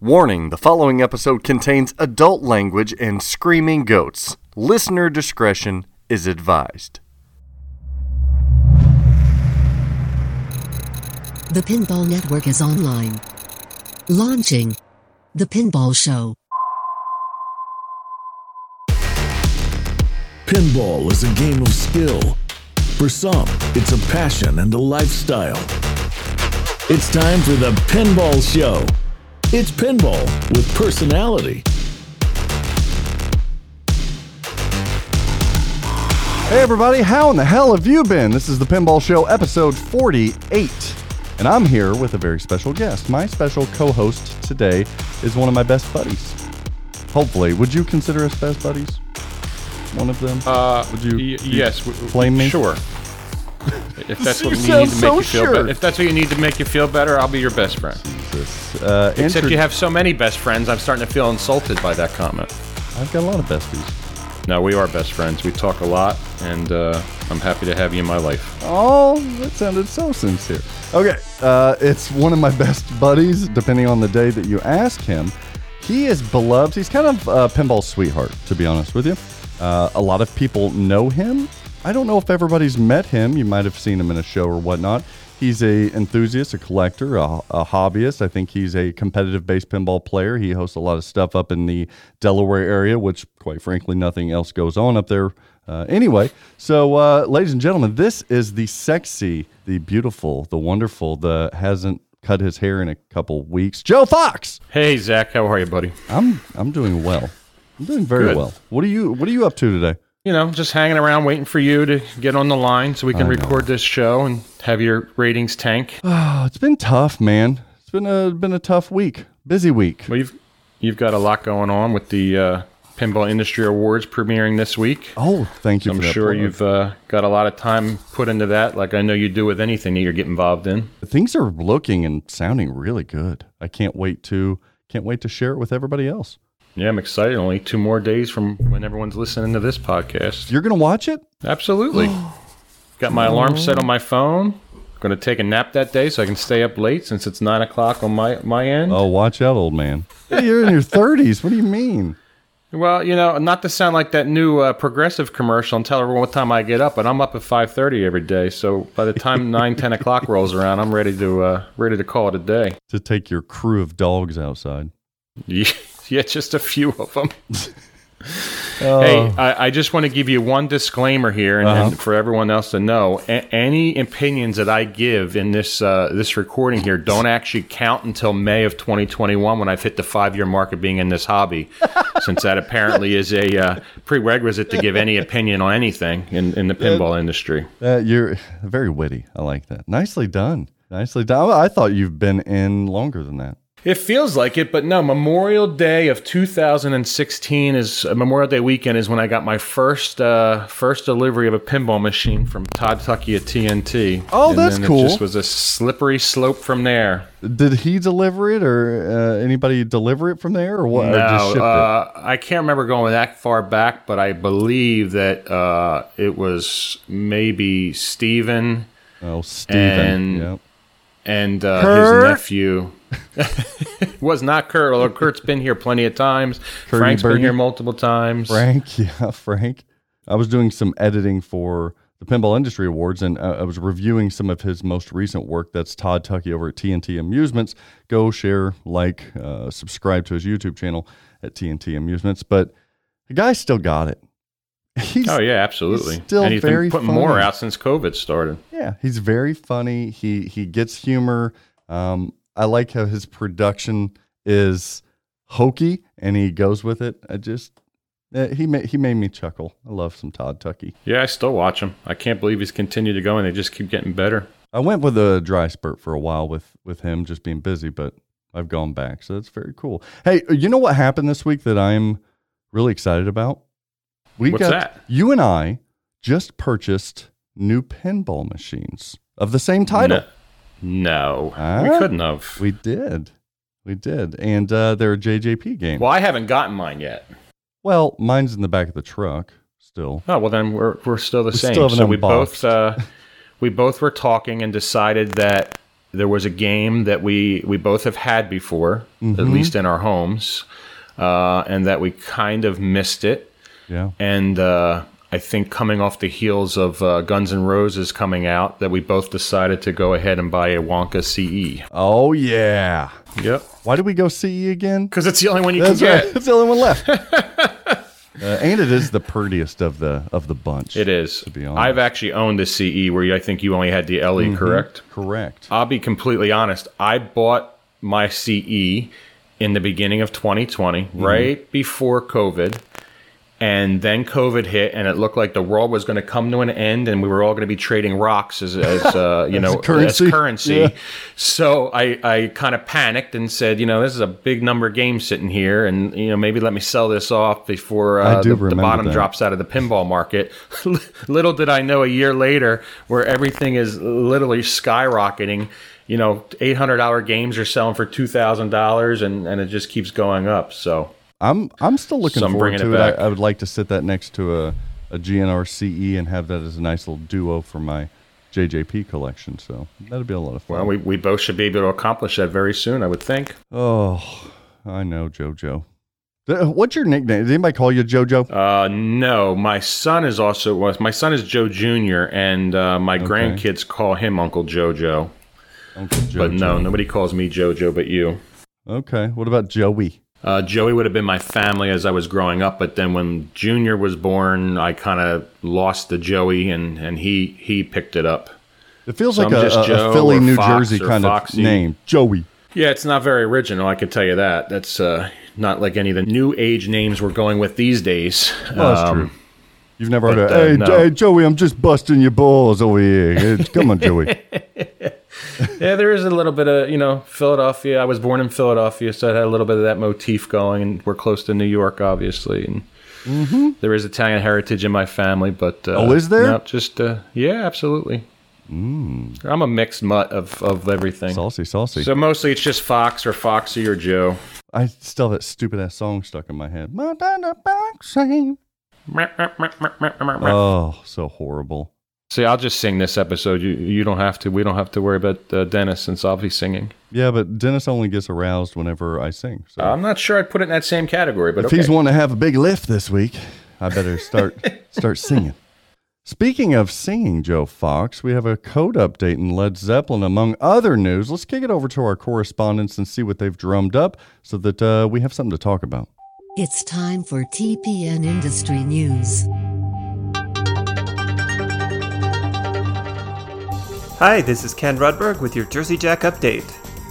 Warning, the following episode contains adult language and screaming goats. Listener discretion is advised. The Pinball Network is online. Launching The Pinball Show. Pinball is a game of skill. For some, it's a passion and a lifestyle. It's time for The Pinball Show. It's pinball with personality. Hey everybody, how in the hell have you been? This is the Pinball Show, episode 48. And I'm here with a very special guest. My special co-host today is one of my best buddies. Hopefully. Would you consider us best buddies? One of them? Would you yes. Flame me? Sure. If that's what you need to make you feel better. If that's what you need to make you feel better, I'll be your best friend. Jesus. Except you have so many best friends, I'm starting to feel insulted by that comment. I've got a lot of besties. No, we are best friends. We talk a lot, and I'm happy to have you in my life. Oh, that sounded so sincere. Okay, it's one of my best buddies, depending on the day that you ask him. He is beloved. He's kind of a pinball sweetheart, to be honest with you. A lot of people know him. I don't know if everybody's met him. You might have seen him in a show or whatnot. He's an enthusiast, a collector, a hobbyist. I think he's a competitive base pinball player. He hosts a lot of stuff up in the Delaware area, which, quite frankly, nothing else goes on up there anyway. So, ladies and gentlemen, this is the sexy, the beautiful, the wonderful, the hasn't cut his hair in a couple weeks, Joe Fox. Hey, Zach. How are you, buddy? I'm doing well. I'm doing very Good. Well. What are you up to today? You know, just hanging around waiting for you to get on the line so we can record this show and have your ratings tank. Oh, it's been tough, man. It's been a tough week. Busy week. Well, you've got a lot going on with the Pinball Industry Awards premiering this week. Oh, thank you for that. I'm sure you've got a lot of time put into that, like I know you do with anything that you're getting involved in. Things are looking and sounding really good. I can't wait to share it with everybody else. Yeah, I'm excited. Only 2 more days from when everyone's listening to this podcast. You're going to watch it? Absolutely. Got my alarm set on my phone. Going to take a nap that day so I can stay up late since it's 9 o'clock on my end. Oh, watch out, old man. Hey, you're in your 30s. What do you mean? Well, you know, not to sound like that new Progressive commercial and tell everyone what time I get up, but I'm up at 5:30 every day. So by the time 9, 10 o'clock rolls around, I'm ready to call it a day. To take your crew of dogs outside. Yeah. Yeah, just a few of them. Hey, I just want to give you one disclaimer here, and for everyone else to know, any opinions that I give in this recording here don't actually count until May of 2021 when I've hit the 5-year mark of being in this hobby, since that apparently is a prerequisite to give any opinion on anything in the pinball industry. You're very witty. I like that. Nicely done. Nicely done. I thought you've been in longer than that. It feels like it, but no, Memorial Day of 2016 is Memorial Day weekend is when I got my first delivery of a pinball machine from Todd Tuckey at TNT. Oh, and that's cool. It just was a slippery slope from there. Did he deliver it, or anybody deliver it from there, or what? No, or just shipped it? I can't remember going that far back, but I believe that it was maybe Steven. Oh, Steven. Yep. And his nephew was not Kurt, although Kurt's been here plenty of times. Kurtie Frank's Birdie. Been here multiple times. Frank. I was doing some editing for the Pinball Industry Awards, and I was reviewing some of his most recent work. That's Todd Tuckey over at TNT Amusements. Go share, like, subscribe to his YouTube channel at TNT Amusements. But the guy still got it. Oh yeah, absolutely. He's still very funny. Putting more out since COVID started. Yeah, he's very funny. He gets humor. I like how his production is hokey and he goes with it. I just he made me chuckle. I love some Todd Tuckey. Yeah, I still watch him. I can't believe he's continued to go and they just keep getting better. I went with a dry spurt for a while with him just being busy, but I've gone back, so that's very cool. Hey, you know what happened this week that I'm really excited about? What's that? You and I just purchased new pinball machines of the same title. No. We couldn't have. We did. And they're a JJP game. Well, I haven't gotten mine yet. Well, mine's in the back of the truck still. Oh, well, then we're still the same. So we both were talking and decided that There was a game that we both have had before, at least in our homes, and that we kind of missed it. Yeah. And I think coming off the heels of Guns N' Roses coming out, that we both decided to go ahead and buy a Wonka CE. Oh, yeah. Yep. Why did we go CE again? Because it's the only one you can get. It's the only one left. And it is the prettiest of the bunch. It is. To be honest. I've actually owned the CE where I think you only had the LE, correct? Correct. I'll be completely honest. I bought my CE in the beginning of 2020, right before COVID. And then COVID hit, and it looked like the world was going to come to an end, and we were all going to be trading rocks as currency. Yeah. So I kind of panicked and said, this is a big number game sitting here, and maybe let me sell this off before the bottom drops out of the pinball market. Little did I know, a year later, where everything is literally skyrocketing. $800 games are selling for $2,000, and it just keeps going up. So. I'm still looking forward to it. I would like to sit that next to a GNR CE and have that as a nice little duo for my JJP collection. So that'd be a lot of fun. Well, we both should be able to accomplish that very soon, I would think. Oh, I know, JoJo. What's your nickname? Did anybody call you JoJo? No, my son is Joe Jr. and my grandkids call him Uncle JoJo. Uncle JoJo. But no, nobody calls me JoJo but you. Okay. What about Joey? Joey would have been my family as I was growing up, but then when Junior was born, I kind of lost the Joey, and he picked it up. It feels so like a Philly, New Jersey kind of name, Joey. Yeah, it's not very original, I can tell you that. That's not like any of the new age names we're going with these days. Well, that's true. You've never heard of, hey, Joey, I'm just busting your balls over here. Come on, Joey. Yeah, there is a little bit of, Philadelphia. I was born in Philadelphia, so I had a little bit of that motif going, and we're close to New York, obviously. And there is Italian heritage in my family, but is there? No, just yeah, absolutely. Mm. I'm a mixed mutt of everything. Saucy. So mostly it's just Fox or Foxy or Joe. I still have that stupid ass song stuck in my head. Oh, so horrible. See, I'll just sing this episode. You don't have to. We don't have to worry about Dennis since I'll be singing. Yeah, but Dennis only gets aroused whenever I sing. So. I'm not sure I'd put it in that same category. But if he's wanting to have a big lift this week, I better start singing. Speaking of singing, Joe Fox, we have a code update in Led Zeppelin, among other news. Let's kick it over to our correspondents and see what they've drummed up so that we have something to talk about. It's time for TPN Industry News. Hi, this is Ken Rudberg with your Jersey Jack update.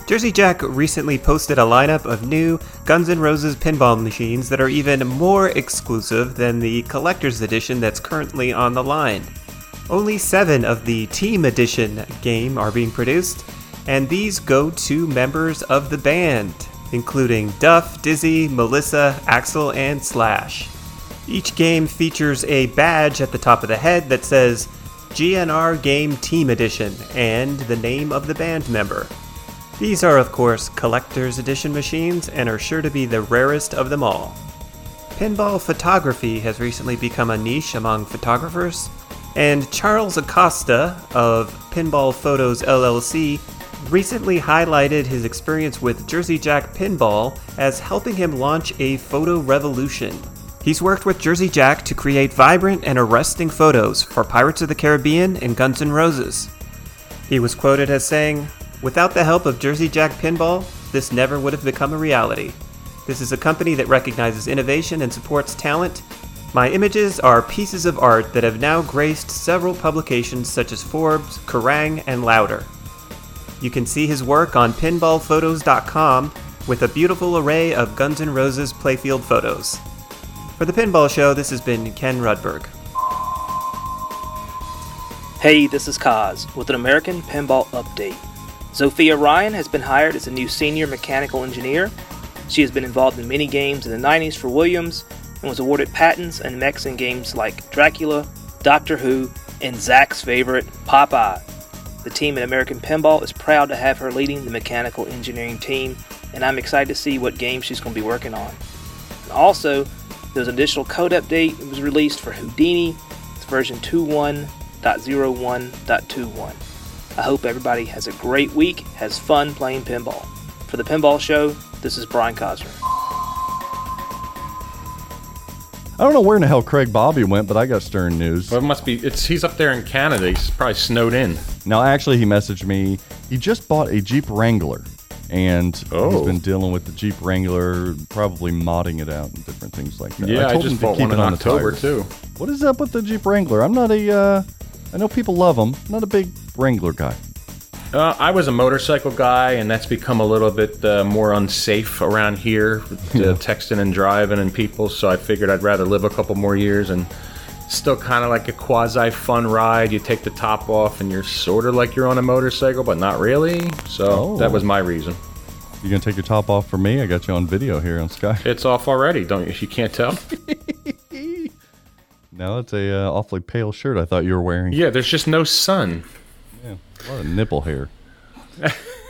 Jersey Jack recently posted a lineup of new Guns N' Roses pinball machines that are even more exclusive than the collector's edition that's currently on the line. Only 7 of the Team Edition game are being produced, and these go to members of the band, including Duff, Dizzy, Melissa, Axel, and Slash. Each game features a badge at the top of the head that says, GNR Game Team Edition, and the name of the band member. These are, of course, collector's edition machines and are sure to be the rarest of them all. Pinball photography has recently become a niche among photographers, and Charles Acosta of Pinball Photos LLC recently highlighted his experience with Jersey Jack Pinball as helping him launch a photo revolution. He's worked with Jersey Jack to create vibrant and arresting photos for Pirates of the Caribbean and Guns N' Roses. He was quoted as saying, "Without the help of Jersey Jack Pinball, this never would have become a reality. This is a company that recognizes innovation and supports talent. My images are pieces of art that have now graced several publications such as Forbes, Kerrang, and Louder." You can see his work on pinballphotos.com with a beautiful array of Guns N' Roses playfield photos. For the Pinball Show, this has been Ken Rudberg. Hey, this is Kaz with an American Pinball update. Zofia Ryan has been hired as a new senior mechanical engineer. She has been involved in many games in the 90s for Williams and was awarded patents and mechs in games like Dracula, Doctor Who, and Zach's favorite, Popeye. The team at American Pinball is proud to have her leading the mechanical engineering team, and I'm excited to see what games she's going to be working on. And also, there's an additional code update that was released for Houdini. It's version 21.01.21. I hope everybody has a great week, has fun playing pinball. For the Pinball Show, this is Brian Cosner. I don't know where in the hell Craig Bobby went, but I got Stern News. Well, it must be, he's up there in Canada. He's probably snowed in. No, actually, he messaged me. He just bought a Jeep Wrangler. And he's been dealing with the Jeep Wrangler, probably modding it out and different things like that. Yeah, I just bought one in October, too. What is up with the Jeep Wrangler? I'm not a, I know people love them. I'm not a big Wrangler guy. I was a motorcycle guy, and that's become a little bit more unsafe around here, with, texting and driving and people, so I figured I'd rather live a couple more years and still kind of like a quasi-fun ride. You take the top off, and you're sort of like you're on a motorcycle, but not really. So that was my reason. You gonna take your top off for me? I got you on video here on Sky. It's off already, don't you? You can't tell. No, it's a awfully pale shirt I thought you were wearing. Yeah, there's just no sun. Yeah, a lot of nipple hair.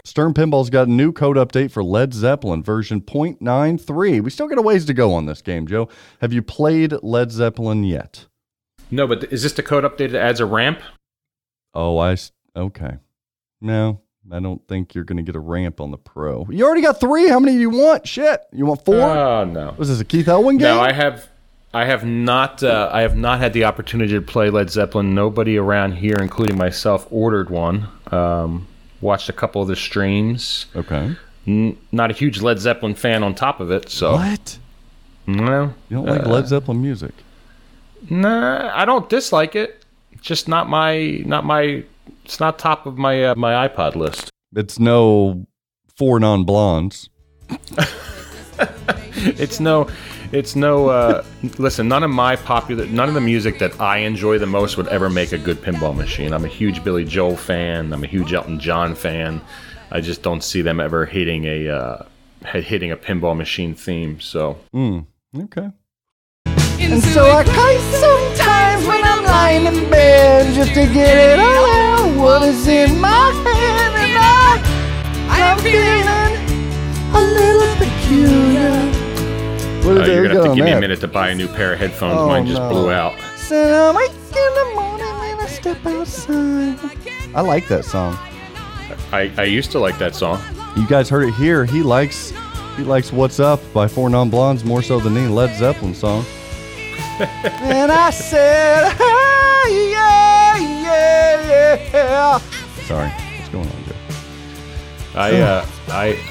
Stern Pinball's got a new code update for Led Zeppelin, version 0.93. We still got a ways to go on this game, Joe. Have you played Led Zeppelin yet? No, but is this the code update that adds a ramp? Oh, okay. No, I don't think you're going to get a ramp on the Pro. You already got three. How many do you want? Shit, you want four? Oh, no. Was this a Keith Elwin game? No, I have not had the opportunity to play Led Zeppelin. Nobody around here, including myself, ordered one. Watched a couple of the streams. Okay. Not a huge Led Zeppelin fan on top of it, so. What? No. You don't like Led Zeppelin music? Nah, I don't dislike it. Just not my. It's not top of my my iPod list. It's no Four Non-Blondes. It's no. Listen, none of the music that I enjoy the most would ever make a good pinball machine. I'm a huge Billy Joel fan. I'm a huge Elton John fan. I just don't see them ever hitting a pinball machine theme. So. Okay. And so I cry sometimes when I'm lying in bed, just to get it all out, what is in my head. And I'm feeling a little peculiar. What is you're going to have to give me a minute to buy a new pair of headphones. Mine just blew out. So I wake in the morning and I step outside. I like that song. I used to like that song. You guys heard it here. He likes What's Up by Four Non-Blondes more so than any Led Zeppelin song. And I said, hey, yeah. Sorry, what's going on, Joe?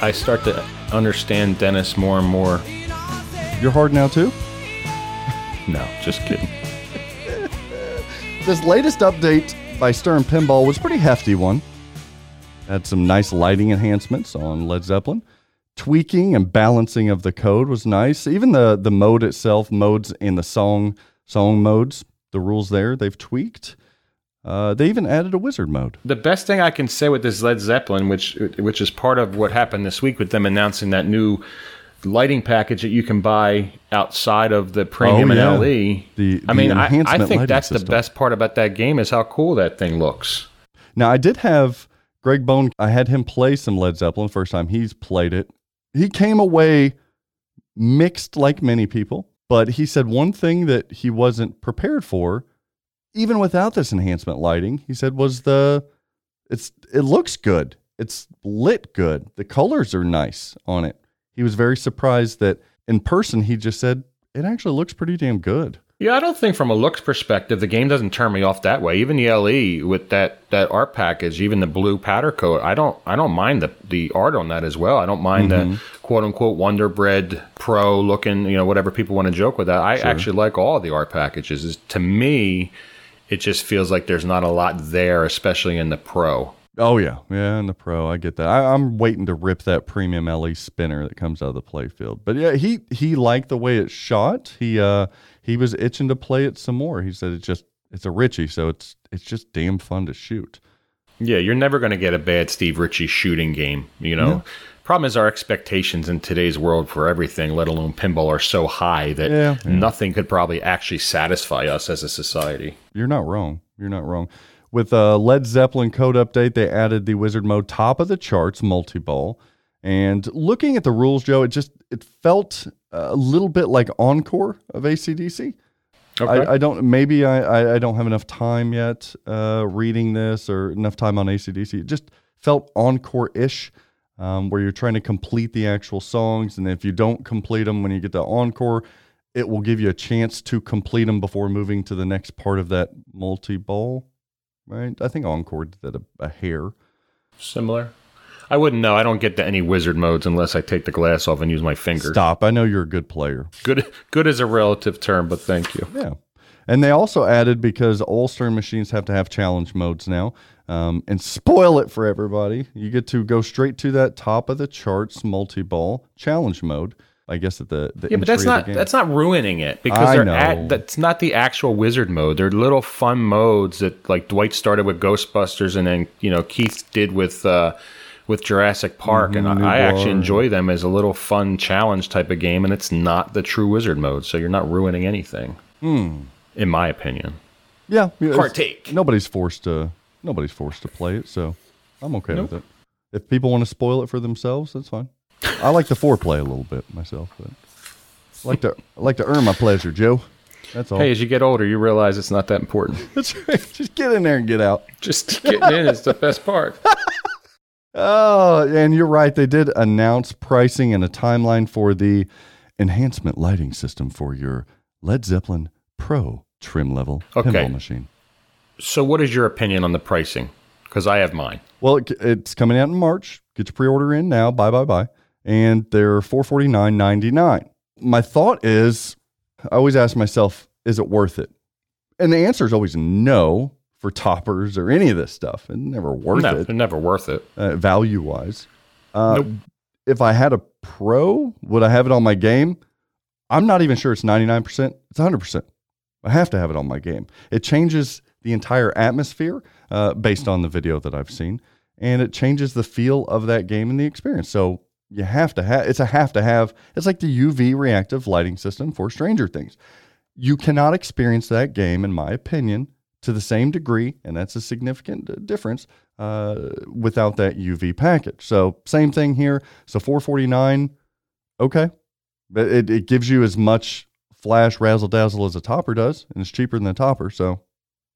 I start to understand Dennis more and more. You're hard now too? No, just kidding. This latest update by Stern Pinball was a pretty hefty one. Had some nice lighting enhancements on Led Zeppelin. Tweaking and balancing of the code was nice. Even the mode itself, modes in the song modes, the rules there, they've tweaked. They even added a wizard mode. The best thing I can say with this Led Zeppelin, which is part of what happened this week with them announcing that new lighting package that you can buy outside of the premium and LE. I think that's the best part about that game is how cool that thing looks. Now, I did have Greg Bone. I had him play some Led Zeppelin first time he's played it. He came away mixed like many people, but he said one thing that he wasn't prepared for, even without this enhancement lighting, he said was it looks good. It's lit good. The colors are nice on it. He was very surprised that in person he just said, it actually looks pretty damn good. Yeah, I don't think from a looks perspective, the game doesn't turn me off that way. Even the LE with that art package, even the blue powder coat, I don't mind the art on that as well. I don't mind the quote-unquote Wonder Bread Pro looking, whatever people want to joke with that. I actually like all the art packages. To me, it just feels like there's not a lot there, especially in the Pro. Oh, yeah. Yeah, in the Pro, I get that. I'm waiting to rip that premium LE spinner that comes out of the playfield. But yeah, he liked the way it shot. He was itching to play it some more. He said it's a Ritchie, so it's just damn fun to shoot. Yeah, you're never going to get a bad Steve Ritchie shooting game, No. Problem is our expectations in today's world for everything, let alone pinball, are so high that nothing could probably actually satisfy us as a society. You're not wrong. With Led Zeppelin code update, they added the wizard mode, top of the charts, multi-ball. And looking at the rules, Joe, it felt a little bit like Encore of AC/DC. Okay. I don't have enough time yet reading this or enough time on AC/DC. It just felt encore-ish, where you're trying to complete the actual songs, and if you don't complete them when you get to encore, it will give you a chance to complete them before moving to the next part of that multi-ball, right? I think Encore did that a hair. Similar. I wouldn't know. I don't get to any wizard modes unless I take the glass off and use my finger. Stop. I know you're a good player. Good is a relative term, but thank you. Yeah. And they also added, because all Stern machines have to have challenge modes now, and spoil it for everybody, you get to go straight to that top of the charts multi-ball challenge mode. I guess at the yeah, but that's not ruining it, because that's not the actual wizard mode. They're little fun modes that, like, Dwight started with Ghostbusters, and then Keith did with Jurassic Park, and I actually enjoy them as a little fun challenge type of game, and it's not the true wizard mode, so you're not ruining anything, in my opinion. Yeah, partake. Nobody's forced to play it, so I'm okay with it. If people want to spoil it for themselves, that's fine. I like the foreplay a little bit myself, but I like to earn my pleasure, Joe. That's all. Hey, as you get older, you realize it's not that important. That's right. Just get in there and get out. Just getting in is the best part. Oh, and you're right. They did announce pricing and a timeline for the enhancement lighting system for your Led Zeppelin Pro trim level pinball machine. So what is your opinion on the pricing? Because I have mine. Well, it's coming out in March. Get your pre-order in now. Bye. And they're $449.99. My thought is, I always ask myself, is it worth it? And the answer is always no for toppers or any of this stuff. It's never worth it. It's never worth it. Value-wise. Nope. If I had a Pro, would I have it on my game? I'm not even sure it's 99%. It's 100%. I have to have it on my game. It changes the entire atmosphere based on the video that I've seen. And it changes the feel of that game and the experience. So you have to have, it's a have to have. It's like the UV reactive lighting system for Stranger Things. You cannot experience that game, in my opinion, to the same degree, and that's a significant difference, without that UV package. So same thing here. So $449, okay. But it gives you as much flash razzle-dazzle as a topper does, and it's cheaper than a topper, so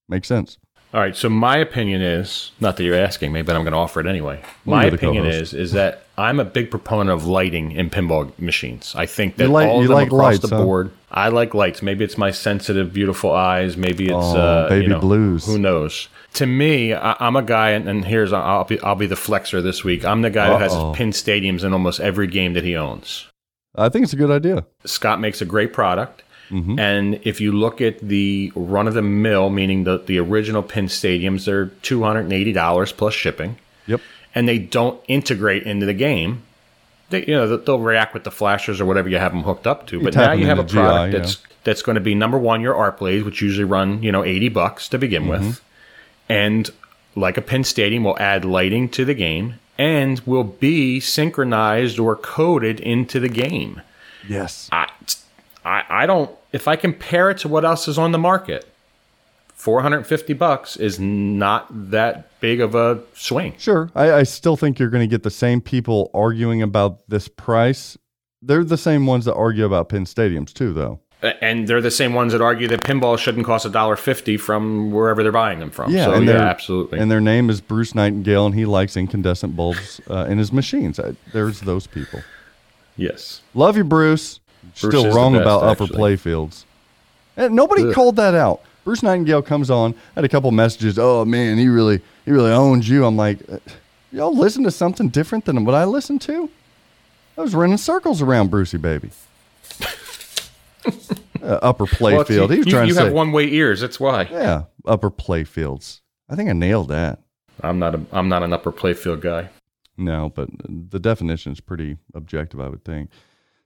makes sense. All right, so my opinion is, not that you're asking me, but I'm going to offer it anyway. My opinion is that I'm a big proponent of lighting in pinball machines. I think that all of them across the board. I like lights. Maybe it's my sensitive, beautiful eyes. Maybe it's baby blues. Who knows? To me, I'm a guy, and here's I'll be the flexer this week. I'm the guy who has his pin stadiums in almost every game that he owns. I think it's a good idea. Scott makes a great product. Mm-hmm. And if you look at the run-of-the-mill, meaning the original pin stadiums, they're $280 plus shipping. Yep. And they don't integrate into the game. They, they'll react with the flashers or whatever you have them hooked up to. But now you have a product that's going to be, number one, your art blades, which usually run $80 to begin with, and like a pin stadium will add lighting to the game and will be synchronized or coded into the game. Yes. I don't. If I compare it to what else is on the market, $450 is not that big of a swing. Sure, I still think you're going to get the same people arguing about this price. They're the same ones that argue about pin stadiums too, though. And they're the same ones that argue that pinballs shouldn't cost $1.50 from wherever they're buying them from. Yeah, so, absolutely. And their name is Bruce Nightingale, and he likes incandescent bulbs in his machines. There's those people. Yes, love you, Bruce. Still wrong about upper playfields. Nobody called that out. Bruce Nightingale comes on. I had a couple messages. Oh man, he really owns you. I'm like, y'all listen to something different than what I listened to. I was running circles around Brucey baby. Upper playfield. He was trying to say you have one way ears. That's why. Yeah, upper playfields. I think I nailed that. I'm not an upper playfield guy. No, but the definition is pretty objective, I would think.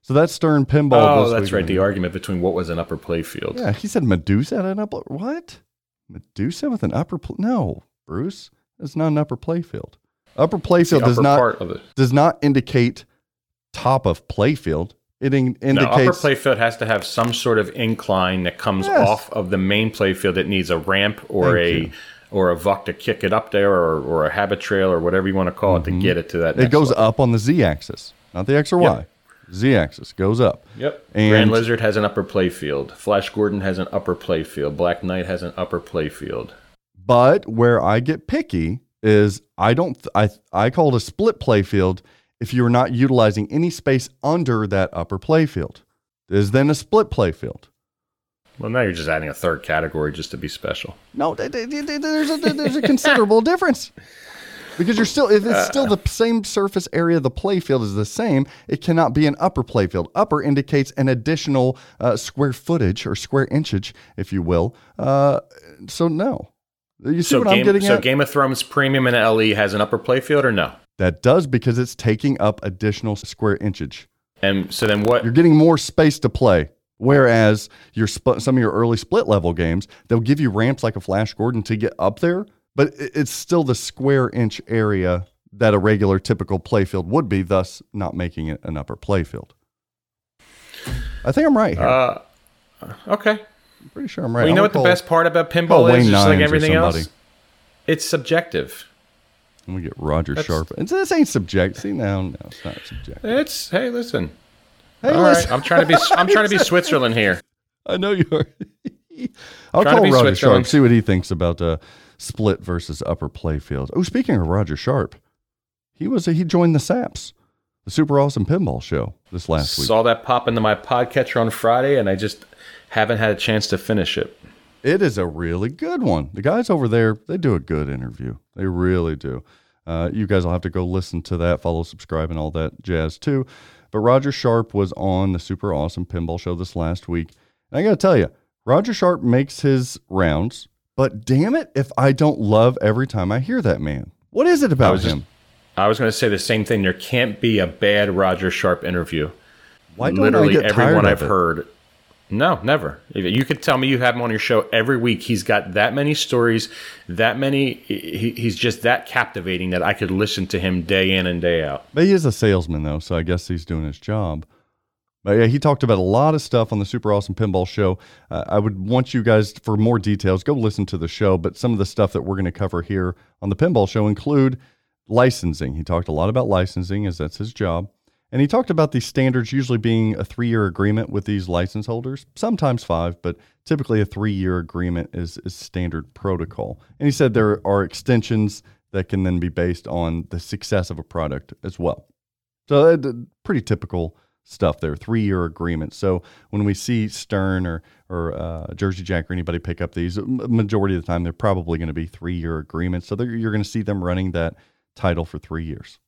So that's Stern Pinball. Oh, that's right. The argument between what was an upper playfield. Yeah, he said Medusa had an upper. What? Medusa with an upper? No, Bruce, that's not an upper playfield. Upper playfield does not indicate top of playfield. It indicates upper playfield has to have some sort of incline that comes off of the main playfield that needs a ramp or a vuck to kick it up there or a habit trail or whatever you want to call it to get it to that. It goes up on the Z axis, not the X or Y. Z-axis goes up. Yep. And Grand Lizard has an upper play field. Flash Gordon has an upper play field. Black Knight has an upper play field. But where I get picky is I call it a split play field if you're not utilizing any space under that upper play field. It is then a split play field. Well, now you're just adding a third category just to be special. No, there's a considerable difference. Because you're still, if it's still the same surface area, the play field is the same, it cannot be an upper play field. Upper indicates an additional square footage or square inchage, if you will. So no. You see what I'm getting at? So Game of Thrones Premium and LE has an upper play field or no? That does, because it's taking up additional square inchage. And so then what? You're getting more space to play. Whereas some of your early split level games, they'll give you ramps like a Flash Gordon to get up there. But it's still the square inch area that a regular typical playfield would be, thus not making it an upper playfield. I think I'm right here. Okay. I'm pretty sure I'm right. Well, you know what the best part about pinball is, just like everything else? It's subjective. And we get Roger Sharpe. This ain't subjective. See, no, it's not subjective. It's, hey, listen. Hey, all listen. Right, I'm trying to be Switzerland here. I know you are. I'll call Roger Sharpe, see what he thinks about split versus upper playfield. Oh, speaking of Roger Sharpe, he joined the SAPS, the Super Awesome Pinball Show, this last week. Saw that pop into my podcatcher on Friday, and I just haven't had a chance to finish it. It is a really good one. The guys over there, they do a good interview. They really do. You guys will have to go listen to that, follow, subscribe, and all that jazz too. But Roger Sharpe was on the Super Awesome Pinball Show this last week. And I got to tell you, Roger Sharpe makes his rounds, but damn it if I don't love every time I hear that man. What is it about him? I was going to say the same thing. There can't be a bad Roger Sharpe interview. Why don't literally I get everyone tired of I've it? Heard. No, never. You could tell me you have him on your show every week. He's got that many stories, that many. He's just that captivating that I could listen to him day in and day out. But he is a salesman, though, so I guess he's doing his job. But yeah, he talked about a lot of stuff on the Super Awesome Pinball Show. I would want you guys, for more details, go listen to the show. But some of the stuff that we're going to cover here on the Pinball Show include licensing. He talked a lot about licensing, as that's his job. And he talked about these standards usually being a 3-year agreement with these license holders, sometimes 5, but typically a 3-year agreement is standard protocol. And he said there are extensions that can then be based on the success of a product as well. So pretty typical stuff there, 3-year agreements. So when we see Stern or Jersey Jack or anybody pick up these, majority of the time they're probably going to be 3-year agreements. So you're going to see them running that title for 3 years.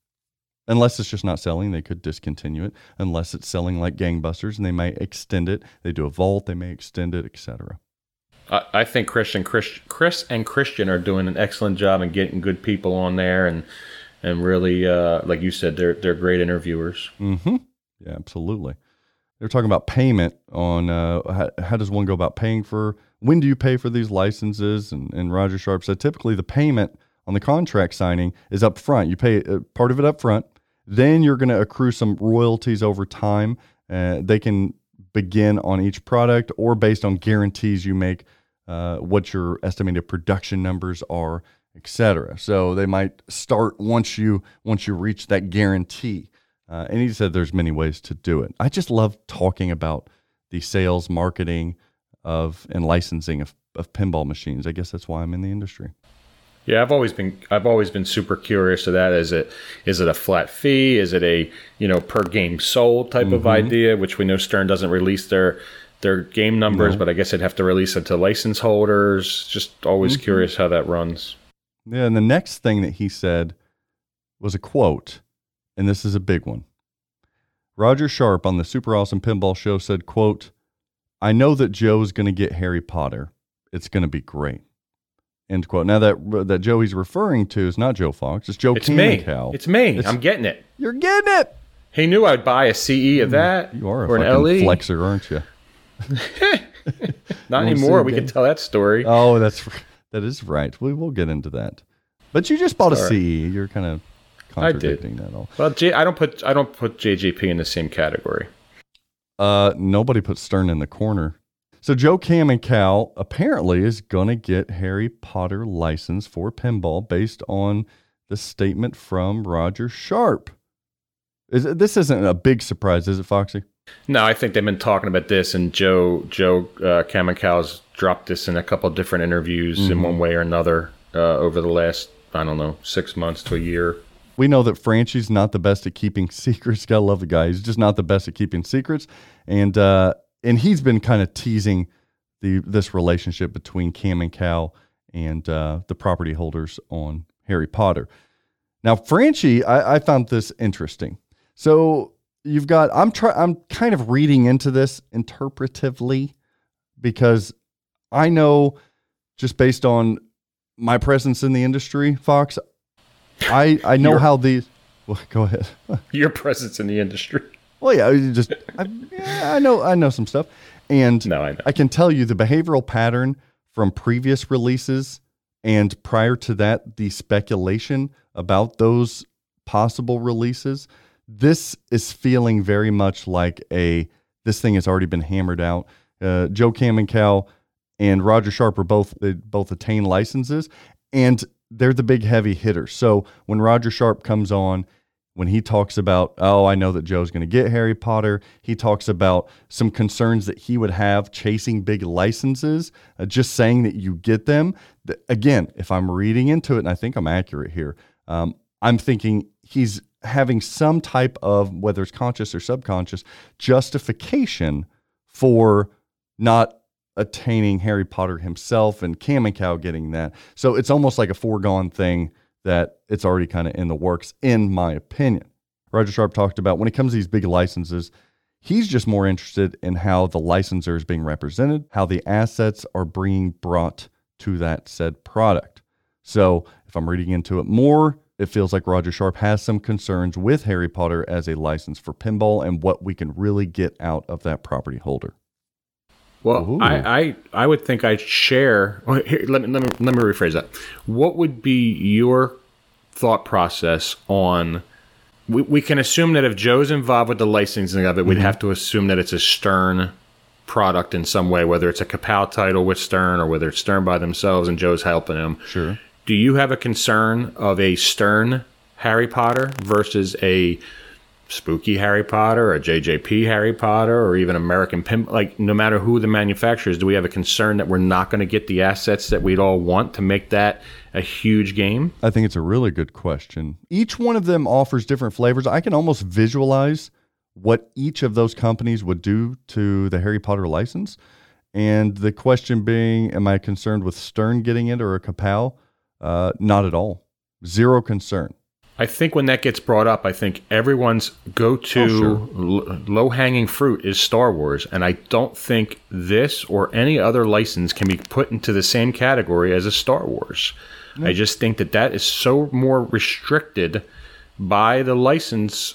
Unless it's just not selling, they could discontinue it. Unless it's selling like gangbusters, and they might extend it. They do a vault, they may extend it, etc. I think Chris and Christian are doing an excellent job in getting good people on there, and really, like you said, they're great interviewers. Mm-hmm. Yeah, absolutely. They're talking about payment on how does one go about paying for, when do you pay for these licenses? And Roger Sharpe said typically the payment on the contract signing is up front. You pay part of it up front. Then you're going to accrue some royalties over time. They can begin on each product or based on guarantees you make, what your estimated production numbers are, etc. So they might start once you reach that guarantee. And he said there's many ways to do it. I just love talking about the sales, marketing and licensing of pinball machines. I guess that's why I'm in the industry. Yeah, I've always been super curious of that. Is it a flat fee? Is it a, per game sold type of idea, which we know Stern doesn't release their game numbers, but I guess they'd have to release it to license holders. Just always curious how that runs. Yeah, and the next thing that he said was a quote, and this is a big one. Roger Sharpe on the Super Awesome Pinball Show said, quote, "I know that Joe's going to get Harry Potter. It's going to be great." End quote. Now that Joe he's referring to is not Joe Fox. It's Joe Cammackal. It's me. I'm getting it. You're getting it. He knew I'd buy a CE of that. You are or an LE flexer, aren't you? Not anymore. We can tell that story. Oh, that is right. We will get into that. But you just bought a CE. You're kind of contradicting that all. Well, I don't put JJP in the same category. Nobody puts Stern in the corner. So Joe Cammackal apparently is going to get Harry Potter license for pinball based on the statement from Roger Sharpe. This isn't a big surprise, is it, Foxy? No, I think they've been talking about this, and Joe Cammackal has dropped this in a couple of different interviews in one way or another over the last, I don't know, 6 months to a year. We know that Franchi's not the best at keeping secrets. Gotta love the guy. He's just not the best at keeping secrets. And he's been kind of teasing this relationship between Cammackal and the property holders on Harry Potter. Now, Franchi, I found this interesting. So you've got, I'm kind of reading into this interpretively, because I know, just based on my presence in the industry, Fox, I know how these. Well, go ahead. Your presence in the industry. Well, yeah, just I know some stuff, and I can tell you the behavioral pattern from previous releases and prior to that, the speculation about those possible releases. This is feeling very much like this thing has already been hammered out. Joe Cammackal and Roger Sharpe both attain licenses, and they're the big heavy hitters. So when Roger Sharpe comes on, when he talks about, I know that Joe's going to get Harry Potter, he talks about some concerns that he would have chasing big licenses, just saying that you get them. Again, if I'm reading into it, and I think I'm accurate here, I'm thinking he's having some type of, whether it's conscious or subconscious, justification for not attaining Harry Potter himself and Cammackal getting that. So it's almost like a foregone thing that it's already kind of in the works, in my opinion. Roger Sharpe talked about, when it comes to these big licenses, he's just more interested in how the licensor is being represented, how the assets are being brought to that said product. So if I'm reading into it more, it feels like Roger Sharpe has some concerns with Harry Potter as a license for pinball and what we can really get out of that property holder. Well, I would think I'd share. Here, let me rephrase that. What would be your thought process on? We can assume that if Joe's involved with the licensing of it, we'd have to assume that it's a Stern product in some way, whether it's a Kapow title with Stern or whether it's Stern by themselves and Joe's helping him. Sure. Do you have a concern of a Stern Harry Potter versus a Spooky Harry Potter or JJP Harry Potter or even American Pinball? Like, no matter who the manufacturer is, do we have a concern that we're not going to get the assets that we'd all want to make that a huge game? I think it's a really good question. Each one of them offers different flavors. I can almost visualize what each of those companies would do to the Harry Potter license. And the question being, am I concerned with Stern getting it or a Kapow? Not at all. Zero concern. I think when that gets brought up, I think everyone's go-to low-hanging fruit is Star Wars. And I don't think this or any other license can be put into the same category as a Star Wars. No. I just think that is so more restricted by the licensor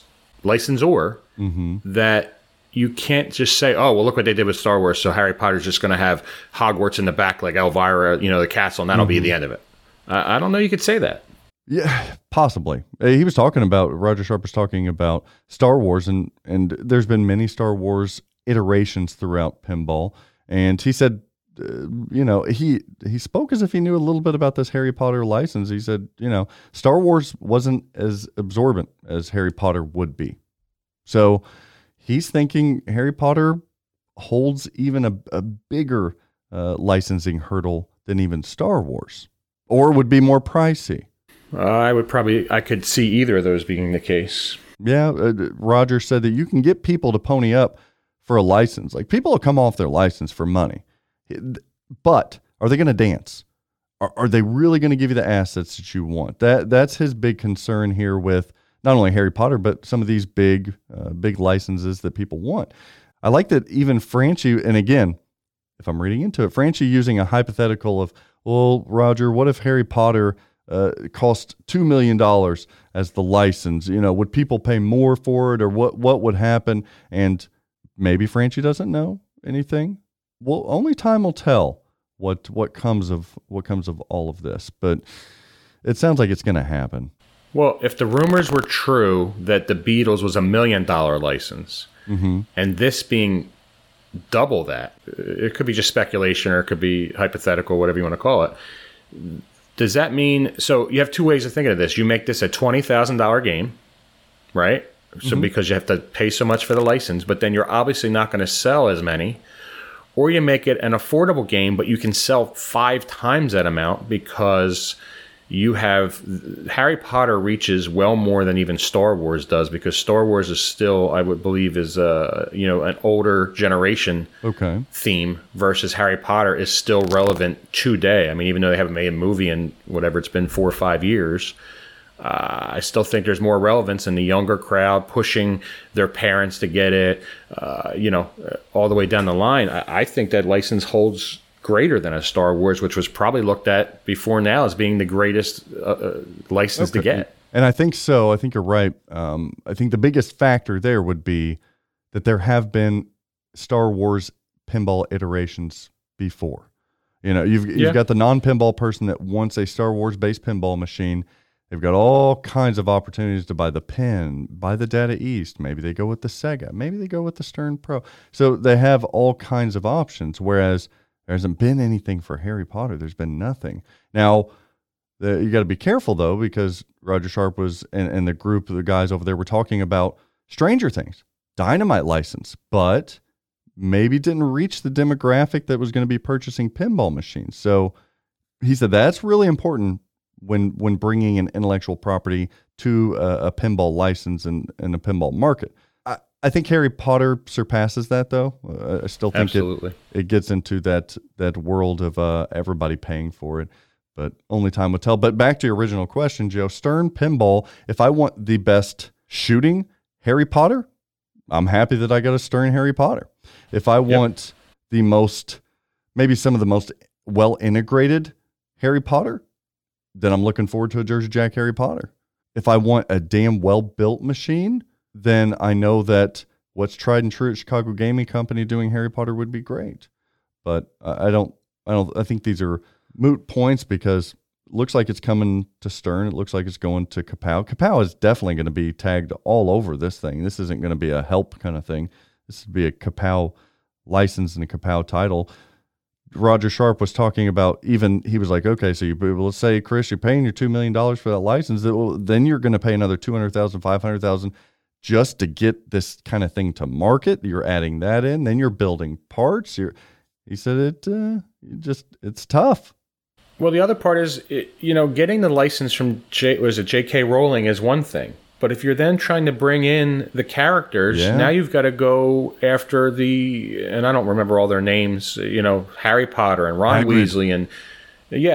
that you can't just say, oh, well, look what they did with Star Wars, so Harry Potter's just going to have Hogwarts in the back like Elvira, the castle, and that'll be the end of it. I don't know you could say that. Yeah, possibly. He was talking about, Roger Sharpe was talking about Star Wars, and there's been many Star Wars iterations throughout pinball. And he said, he spoke as if he knew a little bit about this Harry Potter license. He said, Star Wars wasn't as absorbent as Harry Potter would be. So he's thinking Harry Potter holds even a bigger licensing hurdle than even Star Wars, or would be more pricey. I could see either of those being the case. Yeah, Roger said that you can get people to pony up for a license. Like, people will come off their license for money. But are they going to dance? Are they really going to give you the assets that you want? That's his big concern here with not only Harry Potter, but some of these big licenses that people want. I like that even Franchi, and again, if I'm reading into it, Franchi using a hypothetical of, well, Roger, what if Harry Potter... cost $2 million as the license, would people pay more for it, or what would happen? And maybe Franchi doesn't know anything. Well, only time will tell what comes of all of this, but it sounds like it's going to happen. Well, if the rumors were true that the Beatles was $1 million license and this being double that, it could be just speculation or it could be hypothetical, whatever you want to call it. Does that mean, so you have two ways of thinking of this. You make this a $20,000 game, right? so because you have to pay so much for the license, but then you're obviously not going to sell as many. Or you make it an affordable game, but you can sell 5 times that amount because you have Harry Potter reaches well more than even Star Wars does, because Star Wars is still, I would believe, is an older generation theme, versus Harry Potter is still relevant today. I mean, even though they haven't made a movie in whatever it's been 4 or 5 years, I still think there's more relevance in the younger crowd pushing their parents to get it, all the way down the line. I think that license holds greater than a Star Wars, which was probably looked at before now as being the greatest license to get. And I think so. I think you're right. I think the biggest factor there would be that there have been Star Wars pinball iterations before. You know, you've got the non-pinball person that wants a Star Wars-based pinball machine. They've got all kinds of opportunities to buy the Pin, buy the Data East. Maybe they go with the Sega. Maybe they go with the Stern Pro. So they have all kinds of options, whereas there hasn't been anything for Harry Potter. There's been nothing. Now, you got to be careful, though, because Roger Sharpe was and the group of the guys over there were talking about Stranger Things, Dynamite license, but maybe didn't reach the demographic that was going to be purchasing pinball machines. So he said that's really important when bringing an intellectual property to a pinball license and a pinball market. I think Harry Potter surpasses that, though. I still think it gets into that world of everybody paying for it, but only time will tell. But back to your original question, Joe, Stern Pinball, if I want the best shooting Harry Potter, I'm happy that I got a Stern Harry Potter. If I want the most, maybe some of the most well-integrated Harry Potter, then I'm looking forward to a Jersey Jack Harry Potter. If I want a damn well-built machine, then I know that what's tried and true at Chicago Gaming Company doing Harry Potter would be great. But I think these are moot points because it looks like it's coming to Stern. It looks like it's going to Kapow. Kapow is definitely going to be tagged all over this thing. This isn't going to be a help kind of thing. This would be a Kapow license and a Kapow title. Roger Sharpe was talking about, even he was like, okay, so let's say, Chris, you're paying your $2 million for that license. Then you're going to pay another $200,000, $500,000 just to get this kind of thing to market. You're adding that in. Then you're building parts. He said it's tough. Well, the other part is, getting the license from J.K. Rowling is one thing. But if you're then trying to bring in the characters, now you've got to go after and I don't remember all their names, Harry Potter and Ron Weasley and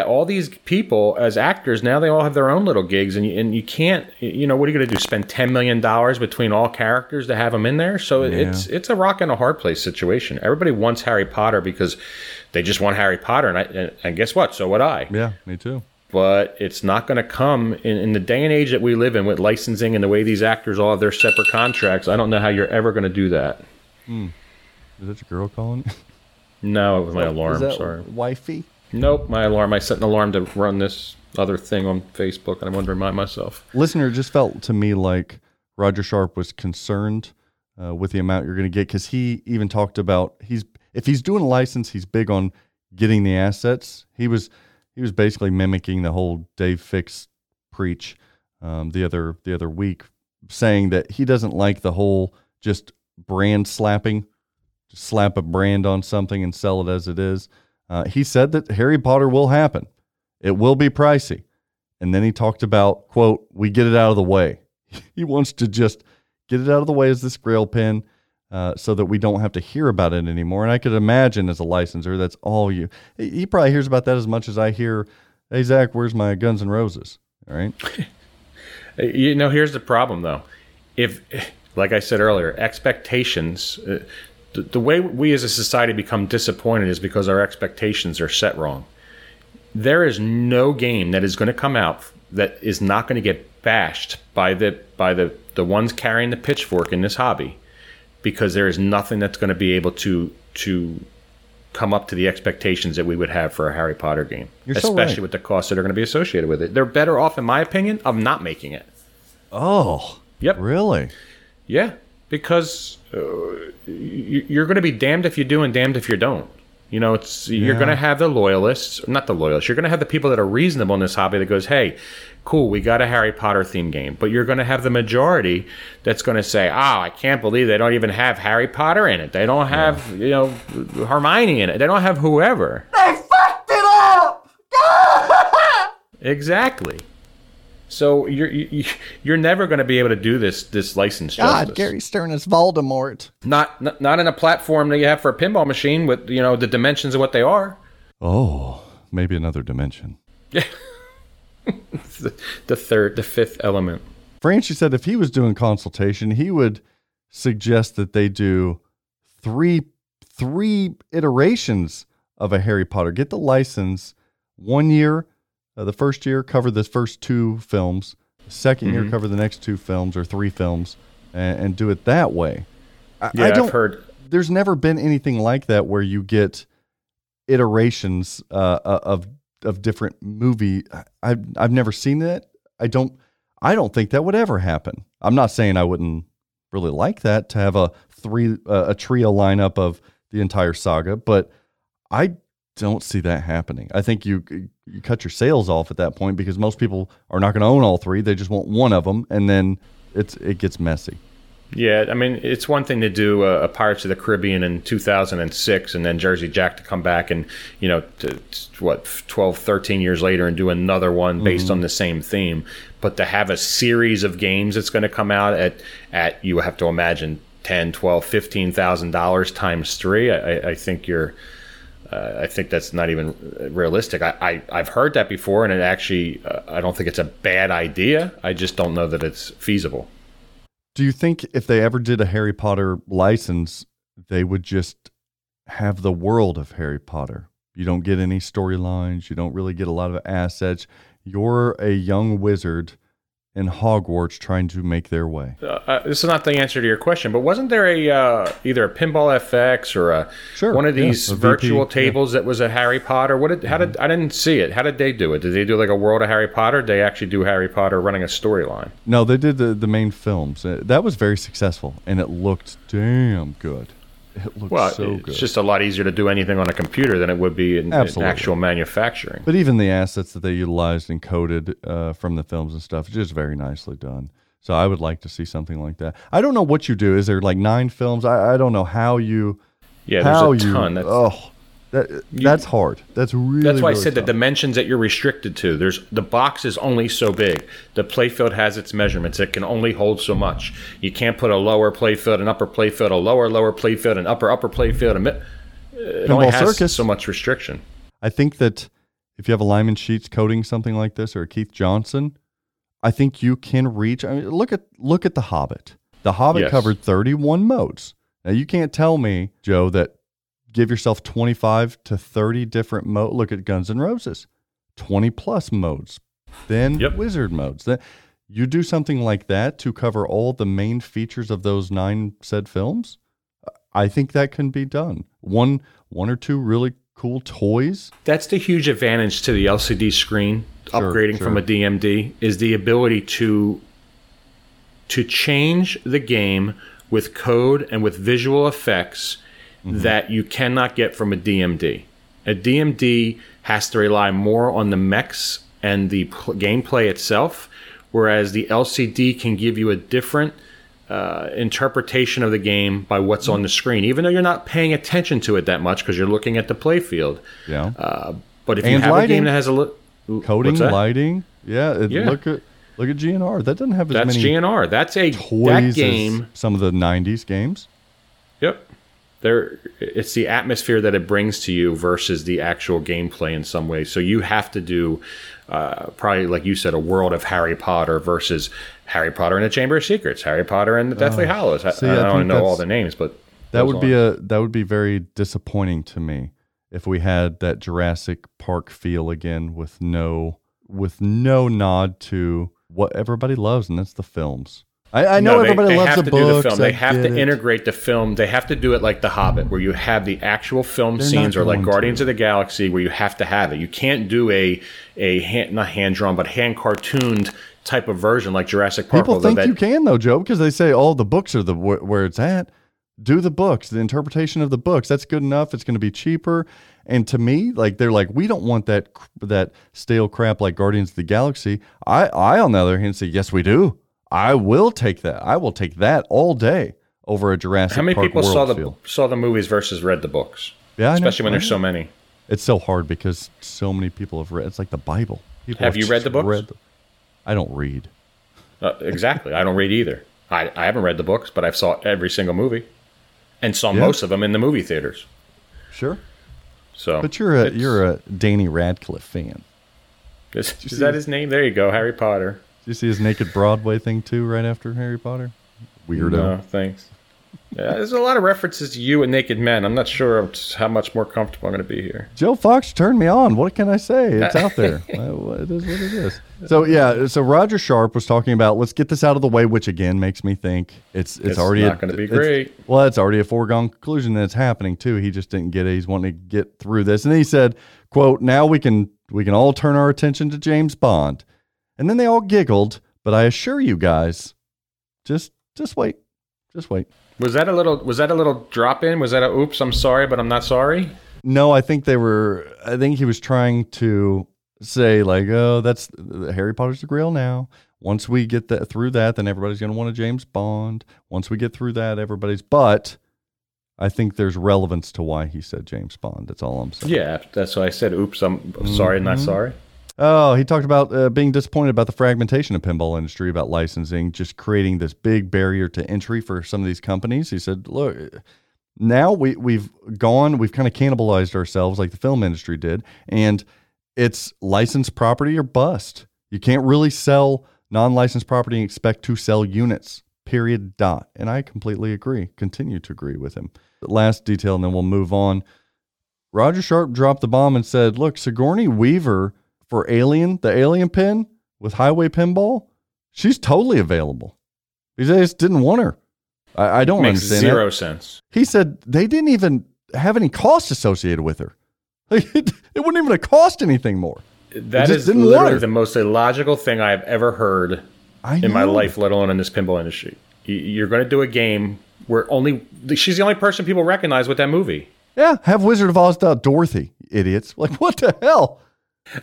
all these people as actors, now they all have their own little gigs and you can't, what are you going to do? Spend $10 million between all characters to have them in there? So it's a rock and a hard place situation. Everybody wants Harry Potter because they just want Harry Potter. And guess what? So would I. Yeah, me too. But it's not going to come in the day and age that we live in with licensing and the way these actors all have their separate contracts. I don't know how you're ever going to do that. Is that your girl calling? No, it was my alarm. Is that sorry. Wifey? Nope, my alarm. I set an alarm to run this other thing on Facebook, and I wanted to remind myself. Listener, just felt to me like Roger Sharpe was concerned with the amount you're going to get, because he even talked about if he's doing a license, he's big on getting the assets. He was basically mimicking the whole Dave Fix preach the other week, saying that he doesn't like the whole just brand slapping, just slap a brand on something and sell it as it is. He said that Harry Potter will happen. It will be pricey. And then he talked about, quote, we get it out of the way. He wants to just get it out of the way as this grail pin so that we don't have to hear about it anymore. And I could imagine as a licensor, that's all you... He probably hears about that as much as I hear, hey, Zach, where's my Guns N' Roses? All right? Here's the problem, though. If, like I said earlier, expectations... the way we as a society become disappointed is because our expectations are set wrong. There is no game that is going to come out that is not going to get bashed by the ones carrying the pitchfork in this hobby, because there is nothing that's going to be able to come up to the expectations that we would have for a Harry Potter game. You're especially so right. With the costs that are going to be associated with it. They're better off, in my opinion, of not making it. Oh, yep. Really? Yeah. Because you're going to be damned if you do and damned if you don't. You know, it's you're going to have the loyalists, not the loyalists. You're going to have the people that are reasonable in this hobby that goes, hey, cool, we got a Harry Potter theme game. But you're going to have the majority that's going to say, oh, I can't believe they don't even have Harry Potter in it. They don't have, you know, Hermione in it. They don't have whoever. They fucked it up! Exactly. So you're never going to be able to do this license justice. God, Gary Stern is Voldemort. Not in a platform that you have for a pinball machine with, you know, the dimensions of what they are. Oh, maybe another dimension. Yeah. The fifth element. Franchi said if he was doing consultation, he would suggest that they do three iterations of a Harry Potter. Get the license 1 year. The first year, cover the first two films. The second year, cover the next two films or three films and do it that way. I've heard. There's never been anything like that where you get iterations of different movie. I've never seen that. I don't think that would ever happen. I'm not saying I wouldn't really like that to have a trio lineup of the entire saga, but I don't see that happening. I think you cut your sales off at that point because most people are not going to own all three. They just want one of them, and then it gets messy. Yeah, I mean, it's one thing to do a Pirates of the Caribbean in 2006 and then Jersey Jack to come back and, you know, 12, 13 years later and do another one based on the same theme. But to have a series of games that's going to come out at you have to imagine, $10,000, $12,000, $15,000 times three, I think you're... I think that's not even realistic. I've heard that before, and it actually, I don't think it's a bad idea. I just don't know that it's feasible. Do you think if they ever did a Harry Potter license, they would just have the world of Harry Potter? You don't get any storylines. You don't really get a lot of assets. You're a young wizard in Hogwarts trying to make their way. This is not the answer to your question, but wasn't there a either a Pinball FX or one of these virtual VP, tables that was a Harry Potter? How did I didn't see it. How did they do it? Did they do like a World of Harry Potter? Did they actually do Harry Potter running a storyline? No, they did the main films. That was very successful, and it looked damn good. It looked good. It's just a lot easier to do anything on a computer than it would be in actual manufacturing. But even the assets that they utilized and coded from the films and stuff, just very nicely done. So I would like to see something like that. I don't know what you do. Is there like 9 films? I don't know how you... Yeah, there's a ton. That's hard. That's really That's why really I said tough. The dimensions that you're restricted to. The box is only so big. The playfield has its measurements. It can only hold so much. You can't put a lower playfield, an upper playfield, a lower playfield, an upper playfield. It only has so much restriction. I think that if you have a Lyman Sheets coding something like this or a Keith Johnson, I think you can reach. I mean, look at The Hobbit. The Hobbit covered 31 modes. Now you can't tell me, Joe, that. Give yourself 25 to 30 different modes. Look at Guns N' Roses, 20 plus modes, then wizard modes. That you do something like that to cover all the main features of those 9 said films. I think that can be done. One or two really cool toys. That's the huge advantage to the LCD screen upgrading from a DMD is the ability to change the game with code and with visual effects. Mm-hmm. That you cannot get from a DMD. A DMD has to rely more on the mechs and the gameplay itself, whereas the LCD can give you a different interpretation of the game by what's on the screen, even though you're not paying attention to it that much because you're looking at the playfield. Yeah. But if you have a game that has coding, lighting, look at GNR. That doesn't have as many GNR. That's a toys that game. As some of the 90s games. Yep. It's the atmosphere that it brings to you versus the actual gameplay in some way. So you have to do probably, like you said, a world of Harry Potter versus Harry Potter and the Chamber of Secrets, Harry Potter and the Deathly Hallows. I don't know all the names, but that would be very disappointing to me if we had that Jurassic Park feel again with no nod to what everybody loves, and that's the films. I know everybody loves the books. The film. They have to integrate the film. They have to do it like The Hobbit, where you have the actual film scenes, or like Guardians of the Galaxy, where you have to have it. You can't do hand cartooned type of version like Jurassic Park. People think you can though, Joe, because they say all the books are where it's at. do the books, the interpretation of the books. That's good enough. It's going to be cheaper. And to me, like, they're like, we don't want that stale crap like Guardians of the Galaxy. I on the other hand, say, yes, we do. I will take that. I will take that all day over a Jurassic Park. How many people saw the movies versus read the books? Yeah, especially when there's so many. It's so hard because so many people have read. It's like the Bible. People have you read the books? I don't read. Exactly. I don't read either. I haven't read the books, but I've saw every single movie. And saw most of them in the movie theaters. Sure. So, but you're a Danny Radcliffe fan. Is that his name? There you go, Harry Potter. Did you see his Naked Broadway thing too, right after Harry Potter? Weirdo. No, thanks. Yeah, there's a lot of references to you and naked men. I'm not sure how much more comfortable I'm going to be here. Joe Fox turned me on. What can I say? It's out there. It is what it is. So, yeah. So Roger Sharpe was talking about, let's get this out of the way, which again makes me think it's already not going to be great. Well, it's already a foregone conclusion that it's happening too. He just didn't get it. He's wanting to get through this. And then he said, quote, now we can all turn our attention to James Bond. And then they all giggled, but I assure you guys, just wait. Just wait. Was that a little drop in? Was that a oops, I'm sorry, but I'm not sorry? No, I think he was trying to say like, oh, that's Harry Potter's the grail now. Once we get through that, then everybody's going to want a James Bond. Once we get through that, but I think there's relevance to why he said James Bond. That's all I'm saying. Yeah, that's why I said oops, I'm sorry, not sorry. Oh, he talked about being disappointed about the fragmentation of pinball industry, about licensing, just creating this big barrier to entry for some of these companies. He said, look, now we've kind of cannibalized ourselves like the film industry did, and it's licensed property or bust. You can't really sell non-licensed property and expect to sell units, period, dot. And I completely agree, continue to agree with him. Last detail, and then we'll move on. Roger Sharpe dropped the bomb and said, look, Sigourney Weaver... for Alien, the Alien pin with Highway Pinball, she's totally available. He just didn't want her. I don't understand. Makes zero sense. He said they didn't even have any costs associated with her. Like, it wouldn't even have cost anything more. That is literally the most illogical thing I've ever heard in my life, let alone in this pinball industry. You're going to do a game where she's the only person people recognize with that movie. Yeah, have Wizard of Oz without Dorothy, idiots. Like, what the hell?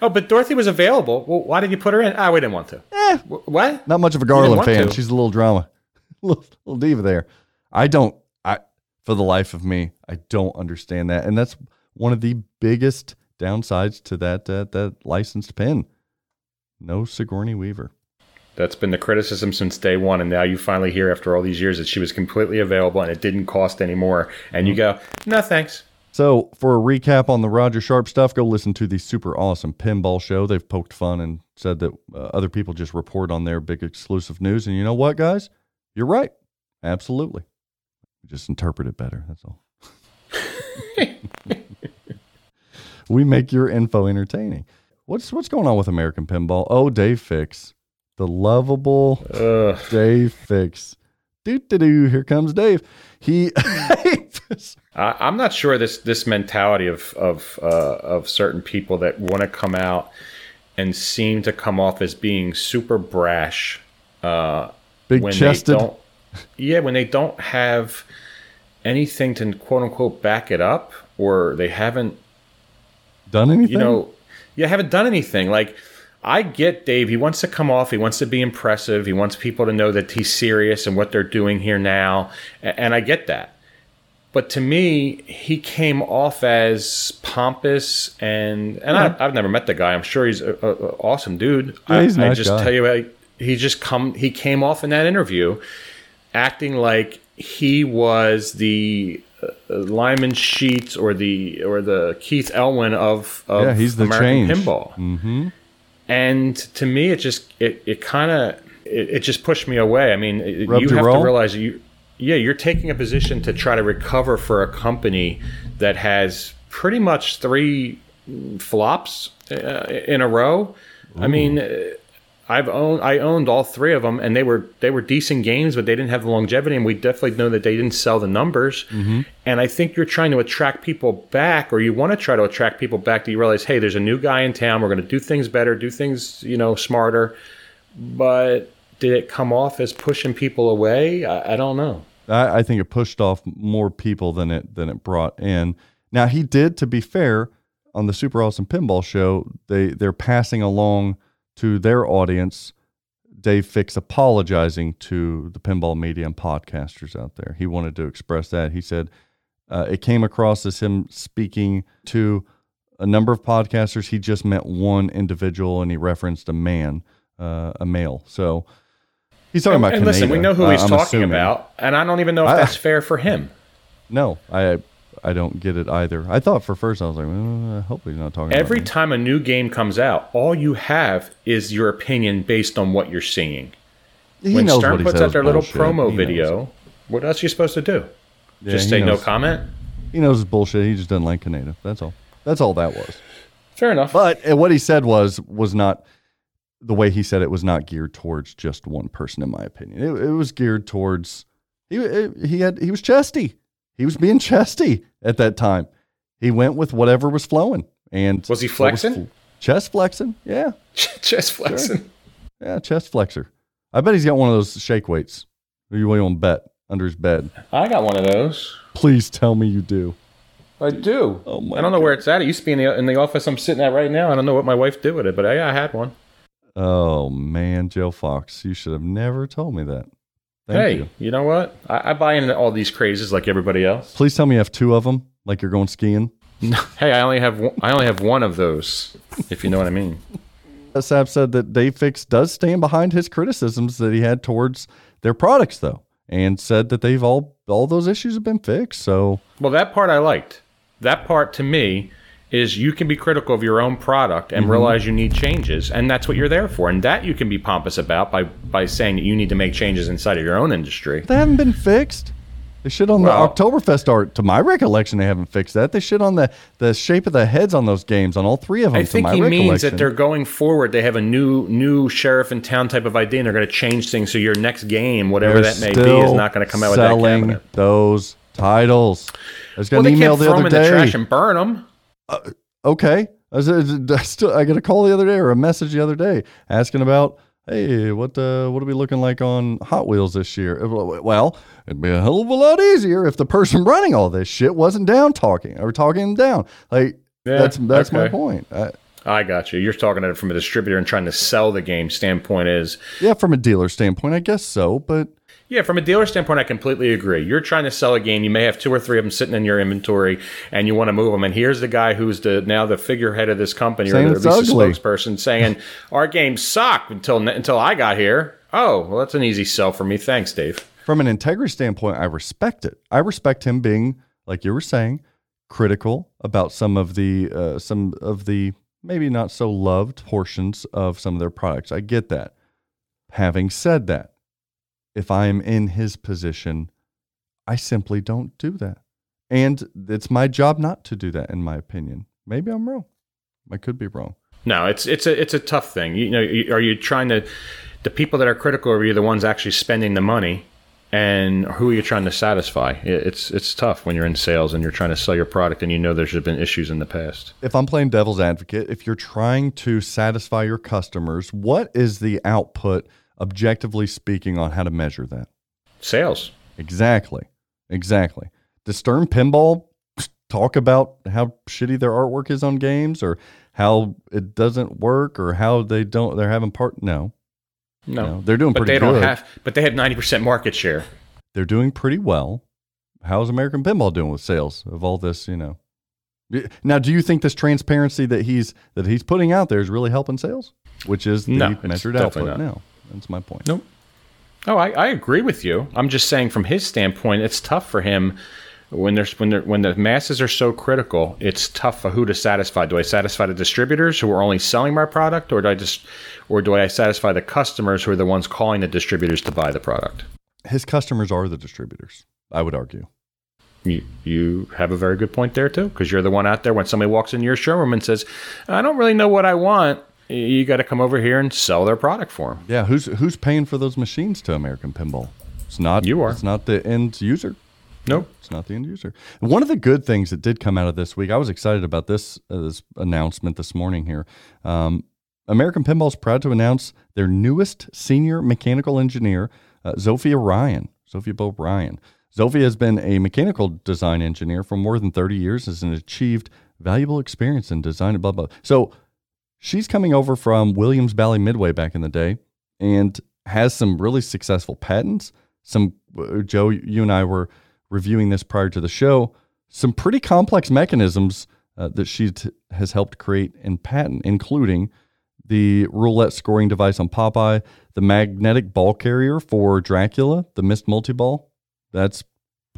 Oh, but Dorothy was available. Well, why did you put her in? We didn't want to. What? Not much of a Garland fan. She's a little drama. little diva there. For the life of me, I don't understand that. And that's one of the biggest downsides to that licensed pin. No Sigourney Weaver. That's been the criticism since day one. And now you finally hear after all these years that she was completely available and it didn't cost any more. And you go, no, thanks. So for a recap on the Roger Sharpe stuff, go listen to the Super Awesome Pinball Show. They've poked fun and said that other people just report on their big exclusive news. And you know what, guys? You're right. Absolutely. Just interpret it better. That's all. We make your info entertaining. What's going on with American Pinball? Oh, Dave Fix. The lovable Dave Fix. Do-do-do, here comes Dave. He I'm not sure this mentality of certain people that want to come out and seem to come off as being super brash. Big-chested. When they don't have anything to, quote-unquote, back it up, or they haven't... done anything? Haven't done anything. Like... I get Dave. He wants to come off. He wants to be impressive. He wants people to know that he's serious and what they're doing here now. And I get that. But to me, he came off as pompous. And I've never met the guy. I'm sure he's an awesome dude. Yeah, he's nice. I just tell you, he came off in that interview acting like he was the Lyman Sheets or the Keith Elwin of he's the American Pinball. Mm-hmm. And to me, it just pushed me away. I mean, you have to realize you're taking a position to try to recover for a company that has pretty much 3 flops in a row. Ooh. I mean, I owned all 3 of them, and they were decent games, but they didn't have the longevity, and we definitely know that they didn't sell the numbers. Mm-hmm. And I think you're trying to attract people back, or you want to try to attract people back. Do you realize, hey, there's a new guy in town. We're going to do things better, do things smarter. But did it come off as pushing people away? I don't know. I think it pushed off more people than it brought in. Now, he did, to be fair, on the Super Awesome Pinball Show, they're passing along to their audience Dave Fix apologizing to the pinball media and podcasters out there. He wanted to express that. He said it came across as him speaking to a number of podcasters. He just meant one individual, and he referenced a male. So he's talking about Canada. Listen, we know who he's talking about, and I don't even know if that's fair for him. No, I don't get it either. I thought for first, I was like, well, I hope he's not talking about me. Every time a new game comes out, all you have is your opinion based on what you're seeing. When Stern puts out their little promo video, what else are you supposed to do? Just say no comment? He knows it's bullshit. He just doesn't like Canada. That's all. That's all that was. Fair enough. But what he said was not, the way he said it was not geared towards just one person, in my opinion. It was geared towards, he was chesty. He was being chesty at that time. He went with whatever was flowing. And was he flexing? Chest flexing, yeah. Chest flexing. Sure. Yeah, chest flexer. I bet he's got one of those shake weights. What do you want to bet under his bed? I got one of those. Please tell me you do. I do. Oh my! I don't know where it's at. It used to be in the office I'm sitting at right now. I don't know what my wife did with it, but I had one. Oh, man, Joe Fox. You should have never told me that. Thank you. You know what? I buy into all these crazes like everybody else. Please tell me you have two of them, like you're going skiing. Hey, I only have one of those, if you know what I mean. Sab said that Dave Fix does stand behind his criticisms that he had towards their products, though, and said that they've all those issues have been fixed. So, well, that part I liked. That part, to me, is you can be critical of your own product and realize you need changes, and that's what you're there for. And that you can be pompous about by saying that you need to make changes inside of your own industry. They haven't been fixed. They shit on the Oktoberfest art. To my recollection, they haven't fixed that. They shit on the shape of the heads on those games, on all three of them. I think he means that they're going forward. They have a new sheriff in town type of idea, and they're going to change things so your next game, whatever that may be, is not going to come out with that cabinet. Those titles. I was got an email the other day. They can't throw them in the trash and burn them. Okay. I got a call the other day or a message the other day asking about, hey, what are we looking like on Hot Wheels this year? Well, it'd be a hell of a lot easier if the person running all this shit wasn't down talking or talking them down. Like, yeah, that's okay. My point. I got you. You're talking at it from a distributor and trying to sell the game standpoint is. Yeah, from a dealer standpoint, I guess so, but. Yeah, from a dealer standpoint, I completely agree. You're trying to sell a game. You may have two or three of them sitting in your inventory, and you want to move them. And here's the guy who's now the figurehead of this company, or at least a spokesperson, saying, our game sucked until I got here. Oh, well, that's an easy sell for me. Thanks, Dave. From an integrity standpoint, I respect it. I respect him being, like you were saying, critical about some of the maybe not so loved portions of some of their products. I get that. Having said that, if I'm in his position, I simply don't do that. And it's my job not to do that, in my opinion. Maybe I'm wrong. I could be wrong. No, it's a tough thing. You know, are you trying to, the people that are critical are you the ones actually spending the money, and who are you trying to satisfy? It's tough when you're in sales and you're trying to sell your product and you know there's been issues in the past. If I'm playing devil's advocate, if you're trying to satisfy your customers, what is the output, objectively speaking, on how to measure that? Sales. Exactly. Does Stern Pinball talk about how shitty their artwork is on games, or how it doesn't work, or how they're having part? No. They're doing pretty good. But they have 90% market share. They're doing pretty well. How's American Pinball doing with sales of all this, you know? Now, do you think this transparency that he's putting out there is really helping sales? Which is measured output now. That's my point. Nope. Oh, I agree with you. I'm just saying, from his standpoint, it's tough for him when the masses are so critical. It's tough for who to satisfy. Do I satisfy the distributors who are only selling my product, or do I satisfy the customers who are the ones calling the distributors to buy the product? His customers are the distributors, I would argue. You have a very good point there too, because you're the one out there when somebody walks into your showroom and says, "I don't really know what I want." You got to come over here and sell their product for them. Yeah, who's paying for those machines to American Pinball? It's not you are. It's not the end user. Nope. It's not the end user. One of the good things that did come out of this week, I was excited about this announcement this morning here. American Pinball is proud to announce their newest senior mechanical engineer, Zofia Ryan, Zofia Bo Ryan. Zofia has been a mechanical design engineer for more than 30 years and has achieved valuable experience in design and blah, blah. So she's coming over from Williams Valley Midway back in the day and has some really successful patents. Some, Joe, you and I were reviewing this prior to the show, some pretty complex mechanisms that she has helped create and patent, including the roulette scoring device on Popeye, the magnetic ball carrier for Dracula, the missed multi-ball. That's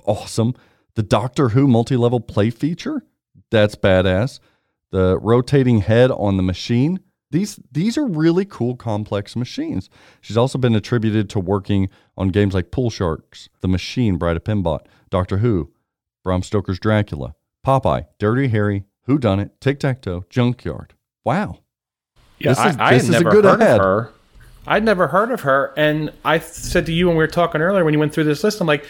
awesome. The Doctor Who multi-level play feature. That's badass. The rotating head on the machine. These are really cool, complex machines. She's also been attributed to working on games like Pool Sharks, The Machine, Bride of Pinbot, Doctor Who, Bram Stoker's Dracula, Popeye, Dirty Harry, Who Done It, Tic-Tac-Toe, Junkyard. Wow. Yeah, I had never heard of her. I'd never heard of her. And I said to you when we were talking earlier, when you went through this list, I'm like,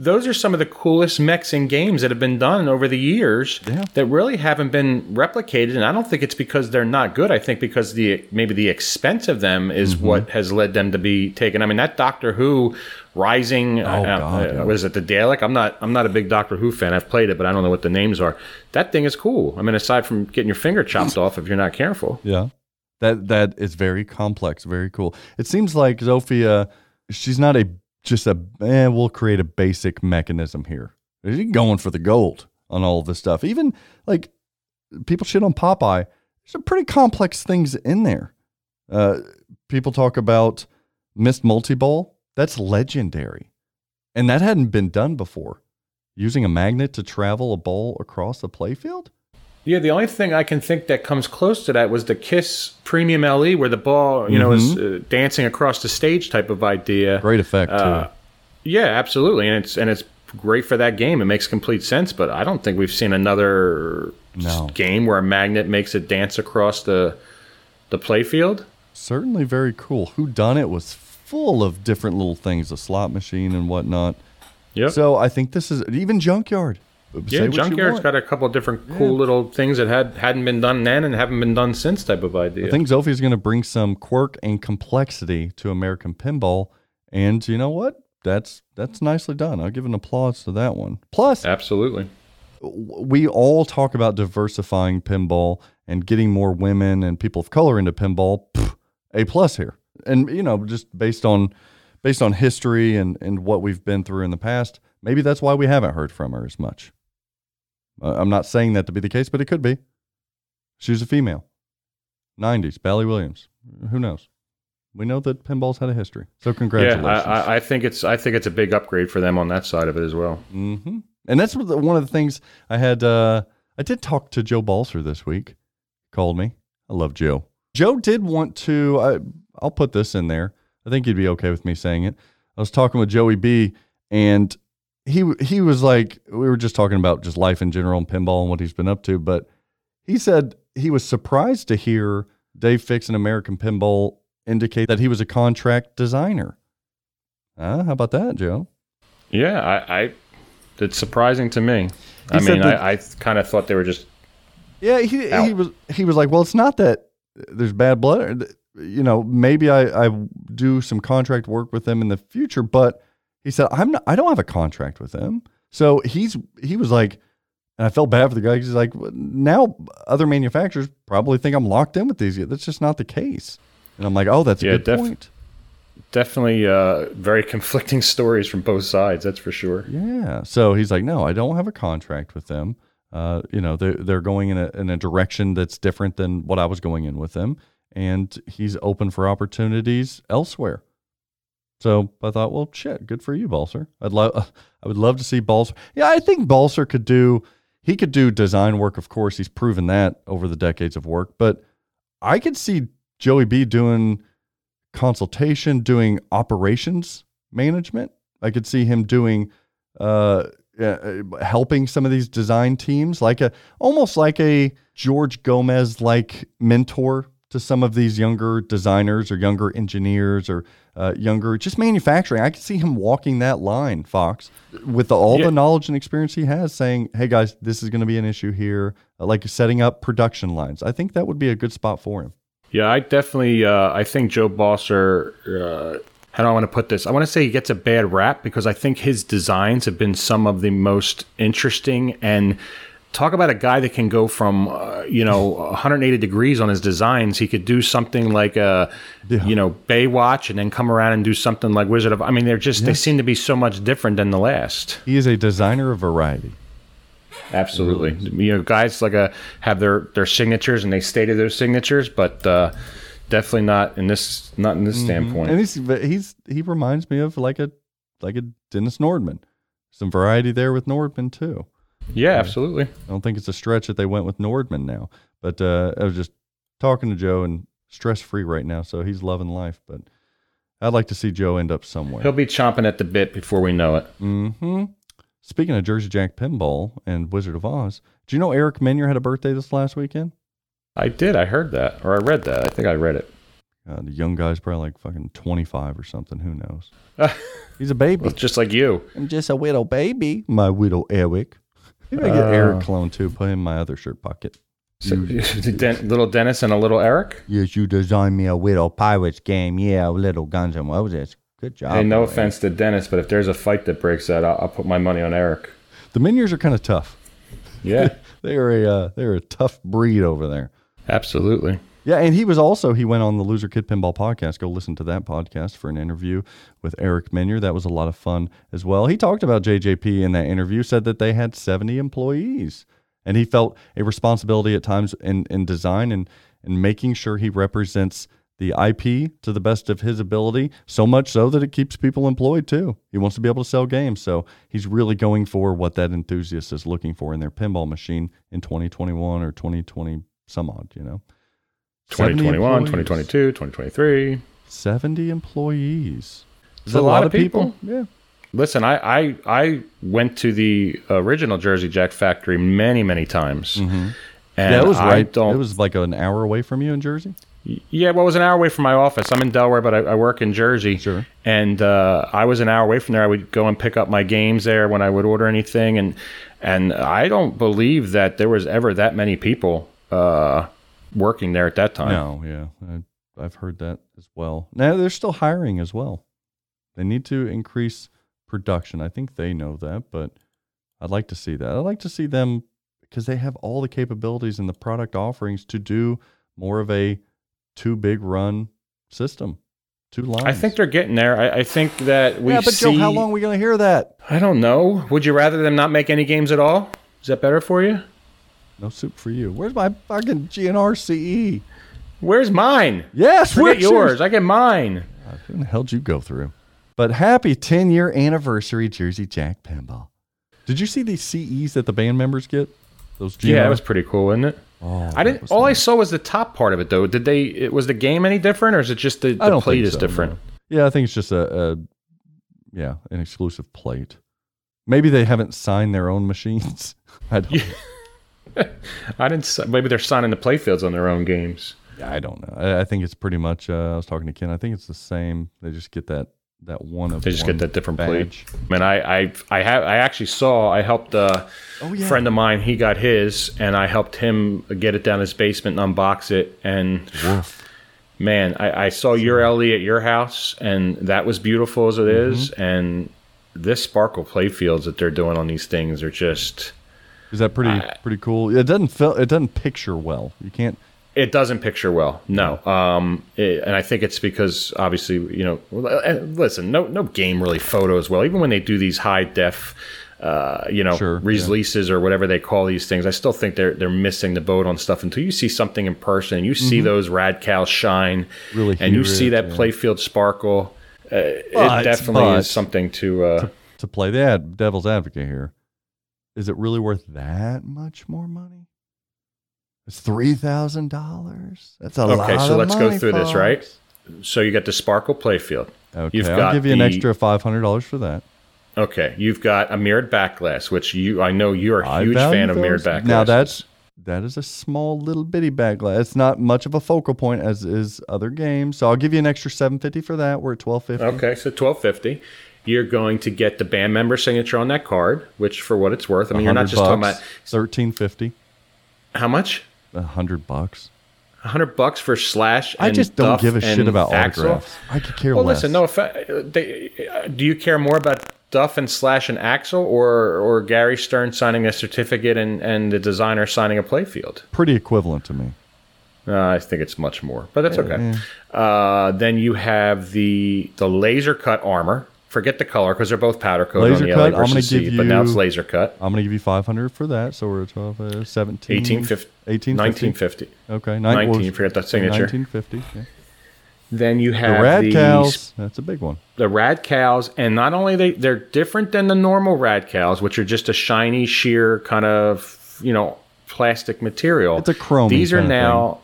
those are some of the coolest mechs and games that have been done over the years that really haven't been replicated. And I don't think it's because they're not good. I think because maybe the expense of them is what has led them to be taken. I mean, that Doctor Who Rising, was it the Dalek? I'm not a big Doctor Who fan. I've played it, but I don't know what the names are. That thing is cool. I mean, aside from getting your finger chopped off if you're not careful. Yeah, that is very complex, very cool. It seems like Zofia, she's not we'll create a basic mechanism here. You're going for the gold on all of this stuff. Even like people shit on Popeye. There's some pretty complex things in there. People talk about missed multi-ball. That's legendary. And that hadn't been done before. Using a magnet to travel a ball across the playfield? Yeah, the only thing I can think that comes close to that was the Kiss Premium LE, where the ball, you know, is dancing across the stage type of idea. Great effect, too. Yeah, absolutely, and it's great for that game. It makes complete sense, but I don't think we've seen another game where a magnet makes it dance across the play field. Certainly very cool. Who Done It was full of different little things, a slot machine and whatnot. Yep. So I think this is even Junkyard. Yeah, Junkyard's got a couple of different cool little things that hadn't been done then and haven't been done since type of idea. I think Zofia's going to bring some quirk and complexity to American Pinball, and you know what? That's nicely done. I'll give an applause to that one. Plus, absolutely, we all talk about diversifying pinball and getting more women and people of color into pinball. A plus here, and you know, just based on history and what we've been through in the past, maybe that's why we haven't heard from her as much. I'm not saying that to be the case, but it could be. She was a female. 90s, Bally Williams. Who knows? We know that pinball's had a history. So congratulations. Yeah, I think it's a big upgrade for them on that side of it as well. Mm-hmm. And that's one of the things I had. I did talk to Joe Balser this week. Called me. I love Joe. Joe did want to. I'll put this in there. I think he'd be okay with me saying it. I was talking with Joey B, and he was like, we were just talking about just life in general and pinball and what he's been up to, but he said he was surprised to hear Dave Fix and American Pinball indicate that he was a contract designer. How about that, Joe? Yeah, it's surprising to me. I mean, I kind of thought they were just he was like, well, it's not that there's bad blood. You know, maybe I do some contract work with them in the future, but he said, I don't have a contract with them. So he was like, and I felt bad for the guy. He's like, now other manufacturers probably think I'm locked in with these. That's just not the case. And I'm like, oh, that's a good point. Definitely very conflicting stories from both sides. That's for sure. Yeah. So he's like, no, I don't have a contract with them. You know, they're going in a direction that's different than what I was going in with them. And he's open for opportunities elsewhere. So I thought, well, shit, good for you, Balser. I would love to see Balser. Yeah, I think Balser could do design work. Of course, he's proven that over the decades of work, but I could see Joey B doing consultation, doing operations management. I could see him doing, helping some of these design teams, like almost like a George Gomez, like mentor to some of these younger designers or younger engineers or younger, just manufacturing. I can see him walking that line, Fox, with all the knowledge and experience he has, saying, hey guys, this is going to be an issue here, like setting up production lines. I think that would be a good spot for him. Yeah, I definitely, I think Joe Balser how do I want to put this? I want to say he gets a bad rap because I think his designs have been some of the most interesting. And talk about a guy that can go from, 180 degrees on his designs. He could do something like, Baywatch and then come around and do something like Wizard of... I mean, they're just, They seem to be so much different than the last. He is a designer of variety. Absolutely. Guys have their signatures and they stated those signatures, but... Definitely not in this standpoint. And he reminds me of like a Dennis Nordman. Some variety there with Nordman too. Yeah, absolutely. I don't think it's a stretch that they went with Nordman now. But I was just talking to Joe and stress free right now, so he's loving life. But I'd like to see Joe end up somewhere. He'll be chomping at the bit before we know it. Mm-hmm. Speaking of Jersey Jack Pinball and Wizard of Oz, do you know Eric Menier had a birthday this last weekend? I did. I heard that, or I read that. I think I read it. The young guy's probably like fucking 25 or something. Who knows? He's a baby. Well, just like you. I'm just a widow baby. My widow Eric. Maybe I get Eric clone too. Put in my other shirt pocket. So, little Dennis and a little Eric? Yes, you designed me a widow pirates game. Yeah, a little Guns N' Roses. Good job. Hey, no offense to Dennis, but if there's a fight that breaks out, I'll put my money on Eric. The Miniers are kind of tough. Yeah. They're a tough breed over there. Absolutely. Yeah, and he went on the Loser Kid Pinball podcast. Go listen to that podcast for an interview with Eric Menier. That was a lot of fun as well. He talked about JJP in that interview, said that they had 70 employees, and he felt a responsibility at times in design and making sure he represents the IP to the best of his ability, so much so that it keeps people employed too. He wants to be able to sell games, so he's really going for what that enthusiast is looking for in their pinball machine in 2021 or 2020. Some odd, 2021, 2022, 2023. 70 employees. Is that a lot of people? Yeah. Listen, I went to the original Jersey Jack factory many, many times. Mm-hmm. And yeah, it was it was like an hour away from you in Jersey? Yeah, well, it was an hour away from my office. I'm in Delaware, but I work in Jersey. Sure. And I was an hour away from there. I would go and pick up my games there when I would order anything. And I don't believe that there was ever that many people working there at that time. No, yeah. I've heard that as well. Now they're still hiring as well. They need to increase production. I think they know that, but I'd like to see that. I'd like to see them because they have all the capabilities and the product offerings to do more of a two big run system. Two lines. I think they're getting there. I think that we Joe, how long are we going to hear that? I don't know. Would you rather them not make any games at all? Is that better for you? No soup for you. Where's my fucking GNR CE? Where's mine? Yes, forget yours. I get mine. God, who the hell did you go through? But happy 10-year anniversary, Jersey Jack Pinball. Did you see these CEs that the band members get? Those GNR? Yeah, that was pretty cool, isn't it? Oh, I didn't. All nice. I saw was the top part of it, though. Was the game any different, or is it just the plate is different? No. Yeah, I think it's just an exclusive plate. Maybe they haven't signed their own machines. I don't know. I didn't. Maybe they're signing the playfields on their own games. I don't know. I think it's pretty much. I was talking to Ken. I think it's the same. They just get that one of. They just get that different badge. Plate. Man, I actually saw. I helped a friend of mine. He got his, and I helped him get it down his basement and unbox it. And man, I saw your LE at your house, and that was beautiful as it is. And this Sparkle playfields that they're doing on these things are just. Is that pretty cool? It doesn't picture well. You can't. It doesn't picture well. No. And I think it's because obviously, listen, no game really photos well. Even when they do these high def, releases or whatever they call these things, I still think they're missing the boat on stuff until you see something in person and you see those rad cows shine, really, and you see that playfield sparkle. It definitely is something to play the devil's advocate here. Is it really worth that much more money? It's $3,000. That's a lot of money. Okay, so let's go through this, right? So you got the Sparkle Playfield. Okay, I'll give you an extra $500 for that. Okay, you've got a mirrored backglass, which I know you're a huge fan of mirrored backglass. Now that is a small little bitty backglass. It's not much of a focal point as is other games. So I'll give you an extra $750 for that. We're at $1,250. Okay, so $1,250. You're going to get the band member signature on that card, which for what it's worth, I mean, you're not just talking about $1,350. How much? $100. $100 for Slash. And I just don't Duff give a shit about Axel. Autographs. I could care less. Well, listen, no, do you care more about Duff and Slash and Axel, or Gary Stern signing a certificate and the designer signing a playfield? Pretty equivalent to me. I think it's much more, but that's okay. Yeah. Then you have the laser cut armor. Forget the color because they're both powder coated on the LA versus C, but now it's laser cut. I'm going to give you $500 for that, so we're at 12, 17, 1850, 1950. Okay, 19. Forget that signature. 1950. Okay. Then you have the rad cows. That's a big one. The rad cows, and not only they're different than the normal rad cows, which are just a shiny, sheer kind of plastic material. It's a chrome. These are now.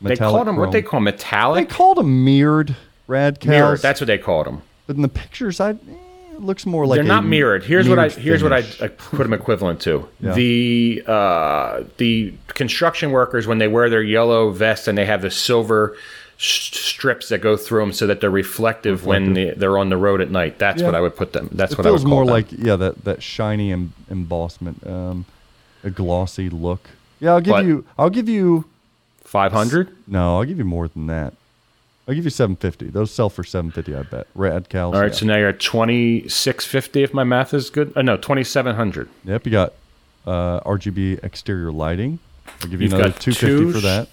They called them what they call metallic. They called them mirrored rad cows. Mirrored. That's what they called them. But in the pictures, it looks more like they're not mirrored. Here's what I put them equivalent to. Yeah. The construction workers, when they wear their yellow vests and they have the silver strips that go through them so that they're reflective when they're on the road at night. That's what I would put them. That's what I would call them. It feels more like that shiny embossment, a glossy look. Yeah, I'll give you 500? No, I'll give you more than that. I'll give you 750. Those sell for 750, I bet. Rad cows. All right, so now you're at 2650 if my math is good. No, 2700. Yep, you got RGB exterior lighting. I'll give you another 250 for that.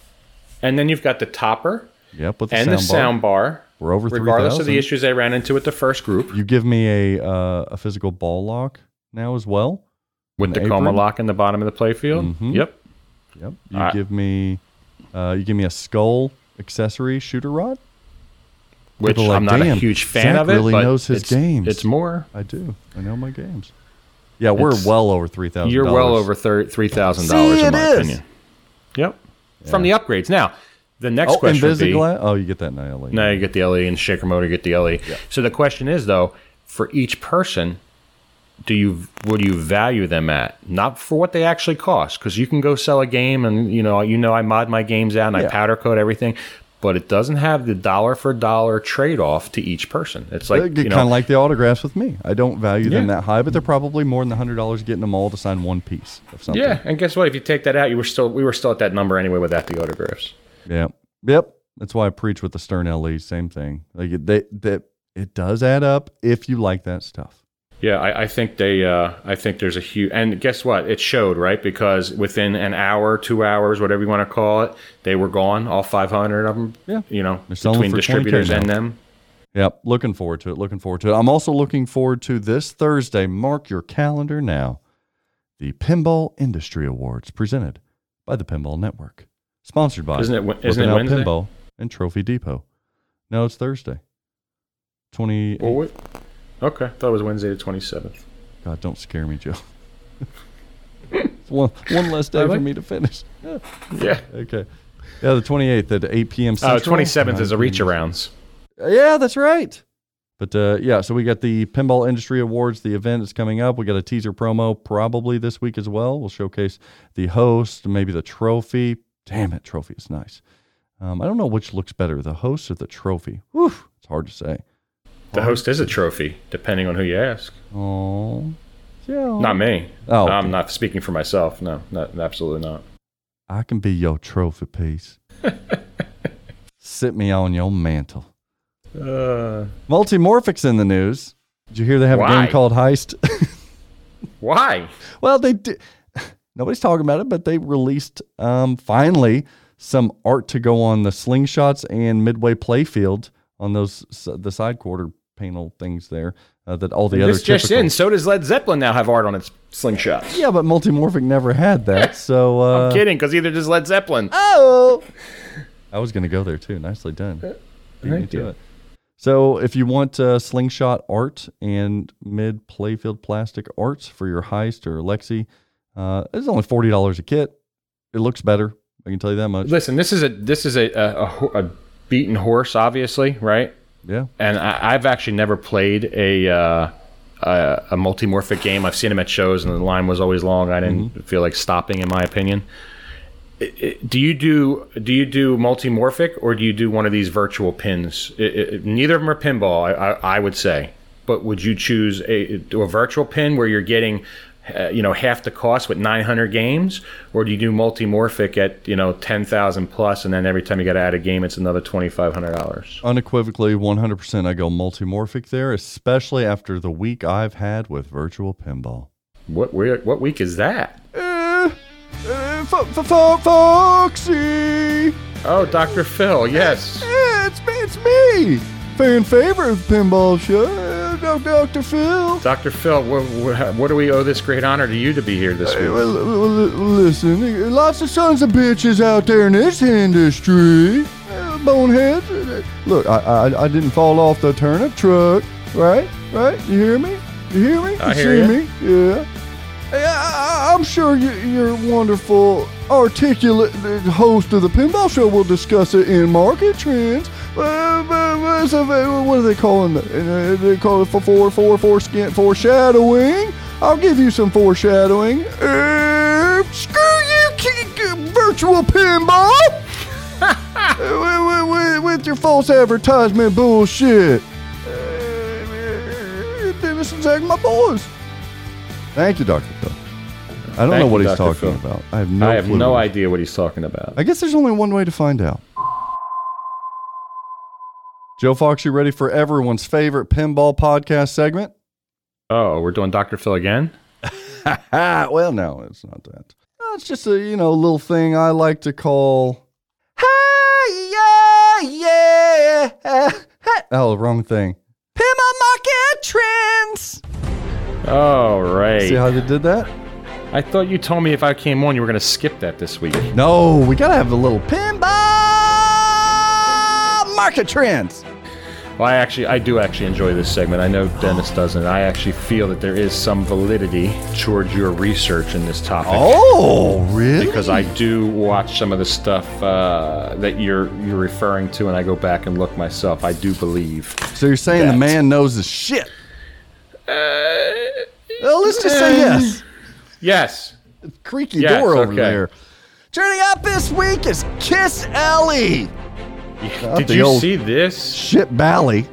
And then you've got the topper. Yep, with the sound bar. And the sound bar. We're over 3,000. Regardless of the issues I ran into with the first group. You give me a physical ball lock now as well. With the Tacoma lock in the bottom of the playfield. Mm-hmm. Yep. You give me a skull accessory shooter rod, which I'm not a huge fan of it. Really knows his games. It's more. I do. I know my games. Yeah, we're well over $3,000. You're well over $3,000 in my opinion. Yep. Yeah. From the upgrades. Now, the next question would be... Oh, you get that in the LE. Now you get the LE and shaker motor. You get the LE. Yeah. So the question is, though, for each person, what do you value them at? Not for what they actually cost, because you can go sell a game and I mod my games out and I powder coat everything, but it doesn't have the dollar for dollar trade off to each person. It's like kind of like the autographs with me. I don't value them that high, but they're probably more than $100 getting them all to sign one piece of something. Yeah, and guess what? If you take that out, we were still at that number anyway without the autographs. Yeah. Yep. That's why I preach with the Stern LE. Same thing. Like it does add up if you like that stuff. Yeah, I think there's a huge... And guess what? It showed, right? Because within an hour, 2 hours, whatever you want to call it, they were gone, all 500 of them, between distributors and them. Yep, looking forward to it. I'm also looking forward to this Thursday. Mark your calendar now. The Pinball Industry Awards, presented by the Pinball Network. Sponsored by... Isn't it Wednesday? Pinball and Trophy Depot. No, it's Thursday. 28th. Well, okay, I thought it was Wednesday the 27th. God, don't scare me, Joe. It's one less day for me to finish. Yeah. Okay. Yeah, the 28th at 8 p.m. Central. 27th is a reach arounds. Yeah, that's right. But so we got the Pinball Industry Awards. The event is coming up. We got a teaser promo probably this week as well. We'll showcase the host, maybe the trophy. Damn it, trophy is nice. I don't know which looks better, the host or the trophy. Whew, it's hard to say. The host is a trophy, depending on who you ask. Oh, yeah. Not me. Oh, no, I'm not speaking for myself. No, absolutely not. I can be your trophy piece. Sit me on your mantle. Multimorphic's in the news. Did you hear they have a game called Heist? Why? Well, they did. Nobody's talking about it, but they released finally some art to go on the slingshots and midway playfield on the side quarter panel things there that all the other this just in, so does Led Zeppelin now have art on its slingshots? Yeah, but Multimorphic never had that, so... I'm kidding, because either does Led Zeppelin. Oh! I was going to go there, too. Nicely done. Thank you. It. So if you want slingshot art and mid-playfield plastic arts for your Heist or Lexi, it's only $40 a kit. It looks better. I can tell you that much. Listen, this is a beaten horse, obviously, right? Yeah. And I've actually never played a multimorphic game. I've seen them at shows, and the line was always long. I didn't feel like stopping, in my opinion. Do you do multimorphic, or do you do one of these virtual pins? Neither of them are pinball, I would say. But would you choose a virtual pin where you're getting half the cost with 900 games, or do you do multimorphic at 10,000 plus, and then every time you got to add a game, it's another $2,500? Unequivocally, 100%, I go multimorphic there, especially after the week I've had with virtual pinball. What week is that? Foxy. Oh, Dr. Phil, yes. It's me. Fan favorite of pinball show, Dr. Phil. Dr. Phil, what do we owe this great honor to you to be here this week? Listen, lots of sons of bitches out there in this industry. Boneheads. Look, I didn't fall off the turnip truck, right? Right? You hear me? You hear me? Yeah. I'm sure your wonderful, articulate host of the pinball show will discuss it in market trends. What are they calling that? They call it foreshadowing. I'll give you some foreshadowing. Screw you, virtual pinball, with your false advertisement bullshit. Dennis and Zach, my boys. Thank you, Dr. Phil. I don't know what he's talking about. I have no idea what he's talking about. I guess there's only one way to find out. Joe Fox, you ready for everyone's favorite pinball podcast segment? Oh, we're doing Dr. Phil again? Well, no, it's not that. It's just a little thing I like to call. Oh, wrong thing. Pinball market trends. All right. See how they did that? I thought you told me if I came on, you were going to skip that this week. No, we got to have the little pinball market trends. Well, I do actually enjoy this segment. I know Dennis doesn't. I actually feel that there is some validity towards your research in this topic. Oh, really? Because I do watch some of the stuff that you're referring to, and I go back and look myself. I do believe. So you're saying the man knows his shit. Well, let's just say yes. Yes. Creaky door over there. Turning up this week is Kiss Ellie. Yeah, did you see this? Shit Bally.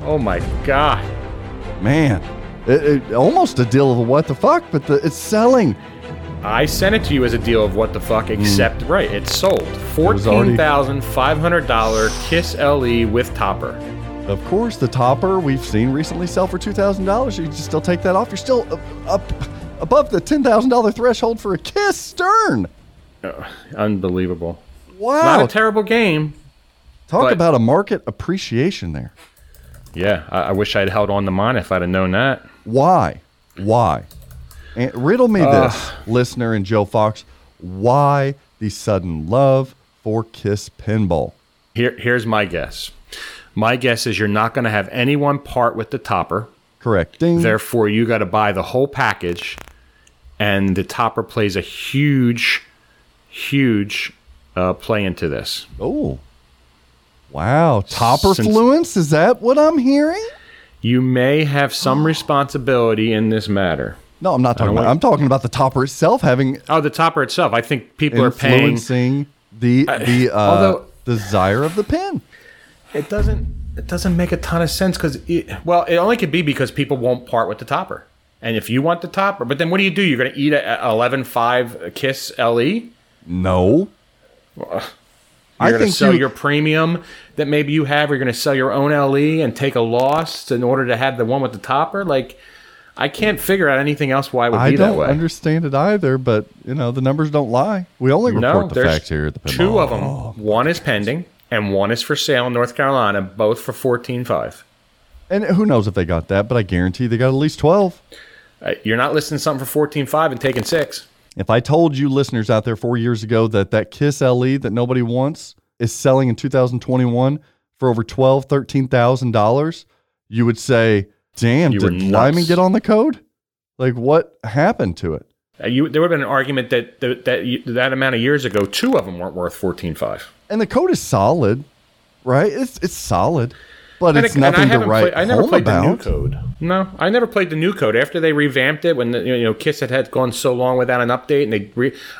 Oh my God. Man. It almost a deal of a what the fuck, but it's selling. I sent it to you as a deal of what the fuck, except, right, it sold. $14,500 Kiss Ellie with topper. Of course, the topper we've seen recently sell for $2,000. You can still take that off. You're still up above the $10,000 threshold for a Kiss Stern. Oh, unbelievable. Wow. Not a terrible game. Talk about a market appreciation there. Yeah, I wish I'd held on to mine if I'd have known that. Why? And riddle me this, listener and Joe Fox. Why the sudden love for Kiss Pinball? Here's my guess. My guess is you're not going to have anyone part with the topper. Correct. Ding. Therefore, you got to buy the whole package, and the topper plays a huge, huge play into this. Oh, wow. Topperfluence? Is that what I'm hearing? You may have some responsibility in this matter. No, I'm not talking about. I'm talking about the topper itself having. Oh, the topper itself. I think people are paying. Influencing the desire of the pin. It doesn't make a ton of sense because it only could be because people won't part with the topper. And if you want the topper, but then what do? You're going to eat a 11.5 Kiss LE? No. Well, you're going to sell your premium that maybe you have, or you're going to sell your own LE and take a loss in order to have the one with the topper? Like, I can't figure out anything else why it would be that way. I don't understand it either, but, the numbers don't lie. We only report the facts here at the pinball. Two of them. Oh, one is pending. And one is for sale in North Carolina, both for $14,500. And who knows if they got that, but I guarantee they got at least 12. You're not listing something for $14,500 and taking 6. If I told you listeners out there 4 years ago that Kiss LE that nobody wants is selling in 2021 for over $12,000, $13,000, you would say, damn, did Lyman get on the code? Like, what happened to it? There would have been an argument that amount of years ago, two of them weren't worth $14,500. And the code is solid, right? It's solid, but it's nothing to write home about. I never played the new code. No, I never played the new code. After they revamped it, when Kiss had gone so long without an update, and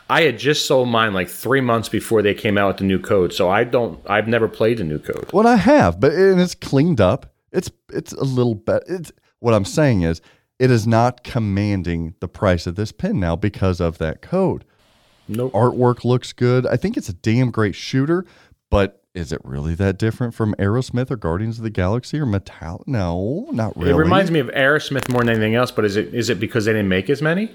I had just sold mine like 3 months before they came out with the new code. So I've never played the new code. Well, I have, but it's cleaned up. It's a little better. What I'm saying is, It is not commanding the price of this pin now because of that code. Nope. Artwork looks good. I think it's a damn great shooter, but is it really that different from Aerosmith or Guardians of the Galaxy or Metallica? No, not really. It reminds me of Aerosmith more than anything else, but is it because they didn't make as many?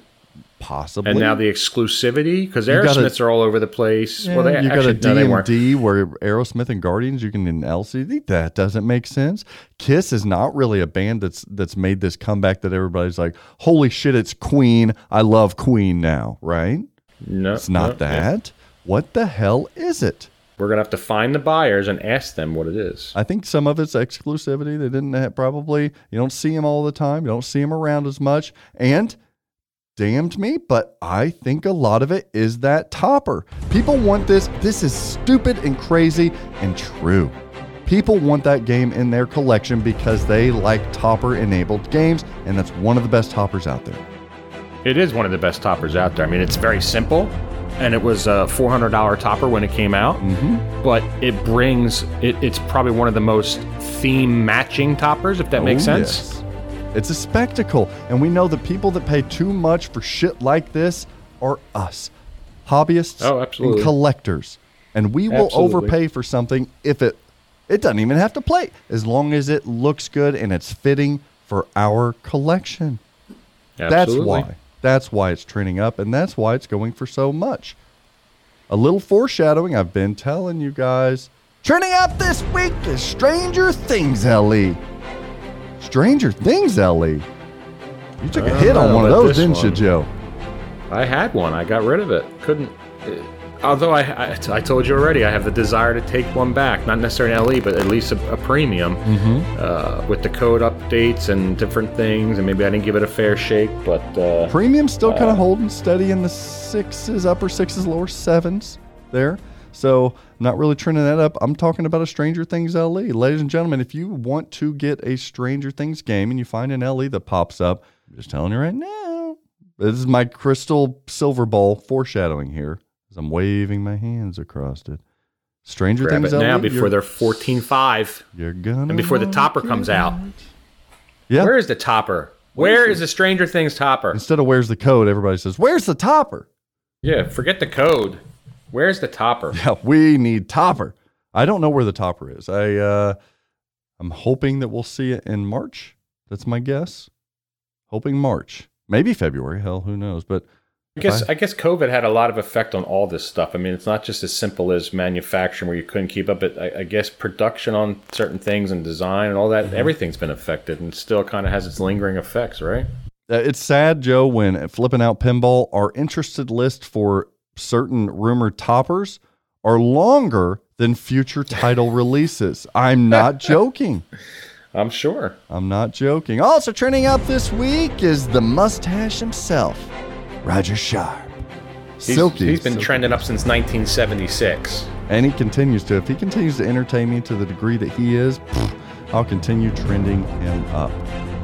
Possibly. And now the exclusivity, because Aerosmiths are all over the place. Yeah, well, they you actually, got a DMD no, where Aerosmith and Guardians you can in LCD. That doesn't make sense. Kiss is not really a band that's made this comeback that everybody's like, holy shit, it's Queen. I love Queen now, right? No, it's not that. No. What the hell is it? We're gonna have to find the buyers and ask them what it is. I think some of it's exclusivity. They didn't have, probably. You don't see them all the time. You don't see them around as much. And damned me, but I think a lot of it is that topper. People want this. This is stupid and crazy and true. People want that game in their collection because they like topper-enabled games, and that's one of the best toppers out there. It is one of the best toppers out there. I mean, it's very simple, and it was a $400 topper when it came out, but it brings, it's probably one of the most theme-matching toppers, if that makes sense. Yes. It's a spectacle, and we know the people that pay too much for shit like this are us, hobbyists and collectors, and we will overpay for something if it doesn't even have to play, as long as it looks good and it's fitting for our collection. Absolutely. That's why. That's why it's trending up, and that's why it's going for so much. A little foreshadowing, I've been telling you guys. Trending up this week is Stranger Things, Ellie. Stranger Things, Ellie. You took a hit on one of those, didn't you, Joe? I had one. I got rid of it. Couldn't. Although I told you already, I have the desire to take one back. Not necessarily an LE, but at least a premium with the code updates and different things. And maybe I didn't give it a fair shake, but premium's still kind of holding steady in the sixes, upper sixes, lower sevens there. So I'm not really trending that up. I'm talking about a Stranger Things LE. Ladies and gentlemen, if you want to get a Stranger Things game and you find an LE that pops up, I'm just telling you right now, this is my crystal silver ball foreshadowing here as I'm waving my hands across it. Stranger Grab Things it LE. Now before they're 14.5. You're gonna. And before the topper comes out. Yeah. Where is the topper? Where is the Stranger Things topper? Instead of where's the code, everybody says, where's the topper? Yeah, forget the code. Where's the topper? Yeah, we need topper. I don't know where the topper is. I'm hoping that we'll see it in March. That's my guess. Hoping March, maybe February. Hell, who knows? But I guess COVID had a lot of effect on all this stuff. I mean, it's not just as simple as manufacturing where you couldn't keep up, but I guess production on certain things and design and all that. Everything's been affected, and still kind of has its lingering effects, right? It's sad, Joe, when Flipping Out Pinball, our interested list for certain rumored toppers are longer than future title releases. I'm not joking. I'm sure. I'm not joking. Also trending up this week is the mustache himself, Roger Sharpe. Silky. He's been trending up since 1976. And he continues to. If he continues to entertain me to the degree that he is, I'll continue trending him up.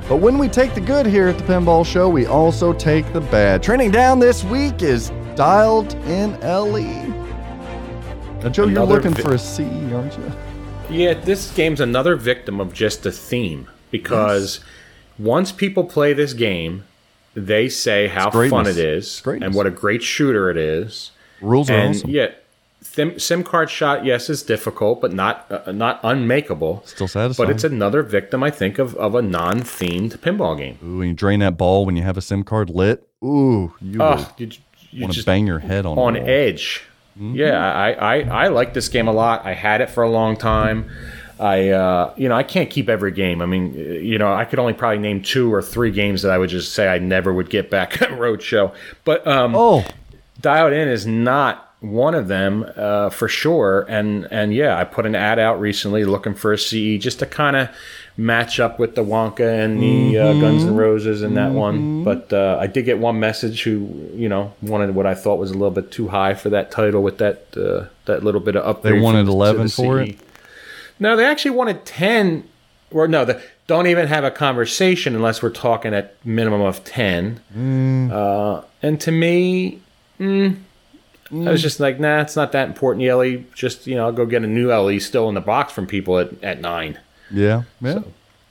But when we take the good here at the Pinball Show, we also take the bad. Trending down this week is Dialed in LE. Now, Joe, you're looking for a CE, aren't you? Yeah, this game's another victim of just the theme. Because once people play this game, they say how fun it is and what a great shooter it is. Rules are awesome. Yeah, sim card shot, yes, is difficult, but not unmakeable. Still satisfying. But it's another victim, I think, of a non-themed pinball game. Ooh, and you drain that ball when you have a sim card lit. Ooh, you want to bang your head on edge. Yeah, I like this game a lot. I had it for a long time. I can't keep every game. I mean, I could only probably name 2 or 3 games that I would just say I never would get back at Roadshow. But Dialed In is not one of them for sure. And yeah, I put an ad out recently looking for a CE just to kind of match up with the Wonka and the Guns N' Roses and that one. But I did get one message who, wanted what I thought was a little bit too high for that title with that that little bit of upgrade. They wanted 11 for it? No, they actually wanted 10. Or no, they don't even have a conversation unless we're talking at minimum of 10. And to me, I was just like, nah, it's not that important, LE. Just, I'll go get a new LE still in the box from people at 9. Yeah, yeah. So,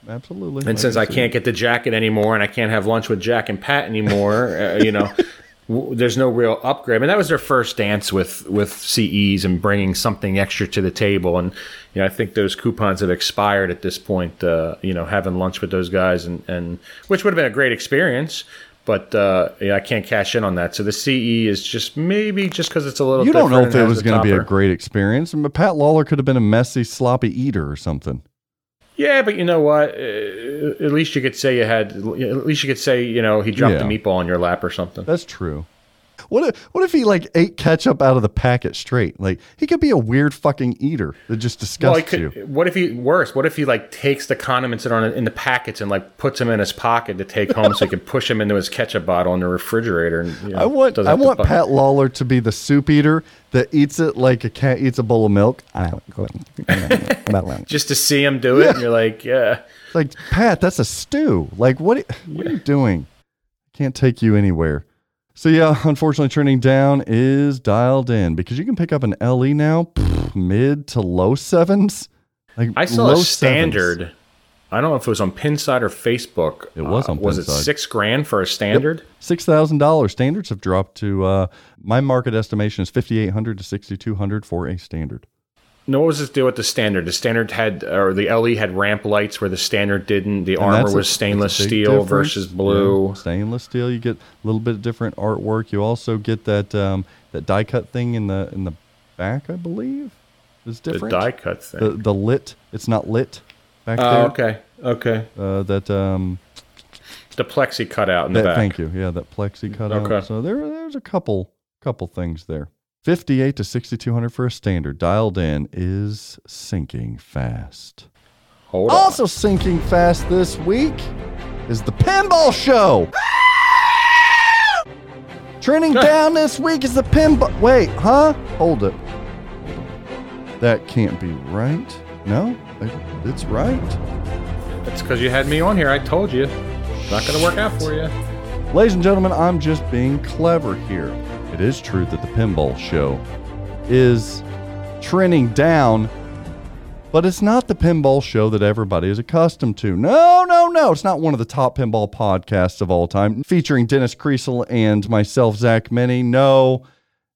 absolutely. And since I can't get the jacket anymore, and I can't have lunch with Jack and Pat anymore, you know, there's no real upgrade. I mean, that was their first dance with CEs and bringing something extra to the table. And you know, I think those coupons have expired at this point. You know, having lunch with those guys, and which would have been a great experience. But yeah, I can't cash in on that. So the CE is just maybe just because it's a little different. You don't know if it was going to be a great experience. I mean, Pat Lawler could have been a messy, sloppy eater or something. Yeah, but you know what? At least you could say you had. At least you could say, you know, he dropped a meatball on your lap or something. That's true. What if he like ate ketchup out of the packet straight? Like he could be a weird fucking eater that just disgusts you. What if he like takes the condiments that are in the packets and like puts them in his pocket to take home so he can push them into his ketchup bottle in the refrigerator? And, you know, I want Pat Lawler to be the soup eater that eats it like a cat eats a bowl of milk. Just to see him do it, and you're like, yeah. Like Pat, that's a stew. Like what are you doing? Can't take you anywhere. So yeah, unfortunately, turning down is dialed in because you can pick up an LE now, mid to low sevens. Like I saw a standard. Sevens. I don't know if it was on Pinside or Facebook. It was on Pinside. Was it $6,000 for a standard? Yep. $6,000. Standards have dropped to my market estimation is $5,800 to $6,200 for a standard. No, what was this deal with the standard? The standard had, or the LE had ramp lights where the standard didn't. The armor was stainless steel versus blue. Yeah, stainless steel, you get a little bit of different artwork. You also get that that die cut thing in the back, I believe, is different. The die cut thing. The lit. It's not lit back there. Oh, okay. That the plexi cutout in the back. Thank you. Yeah, that plexi cutout. Okay. So there's a couple things there. $5,800 to $6,200 for a standard. Dialed in is sinking fast. Hold on. Also sinking fast this week is the pinball show. Trending down this week is the pinball. Wait, huh? Hold it. That can't be right. No, it's right. That's because you had me on here. I told you. It's not going to work out for you. Ladies and gentlemen, I'm just being clever here. It is true that the pinball show is trending down, but it's not the pinball show that everybody is accustomed to. No. It's not one of the top pinball podcasts of all time featuring Dennis Kreisel and myself, Zach Minnie. No,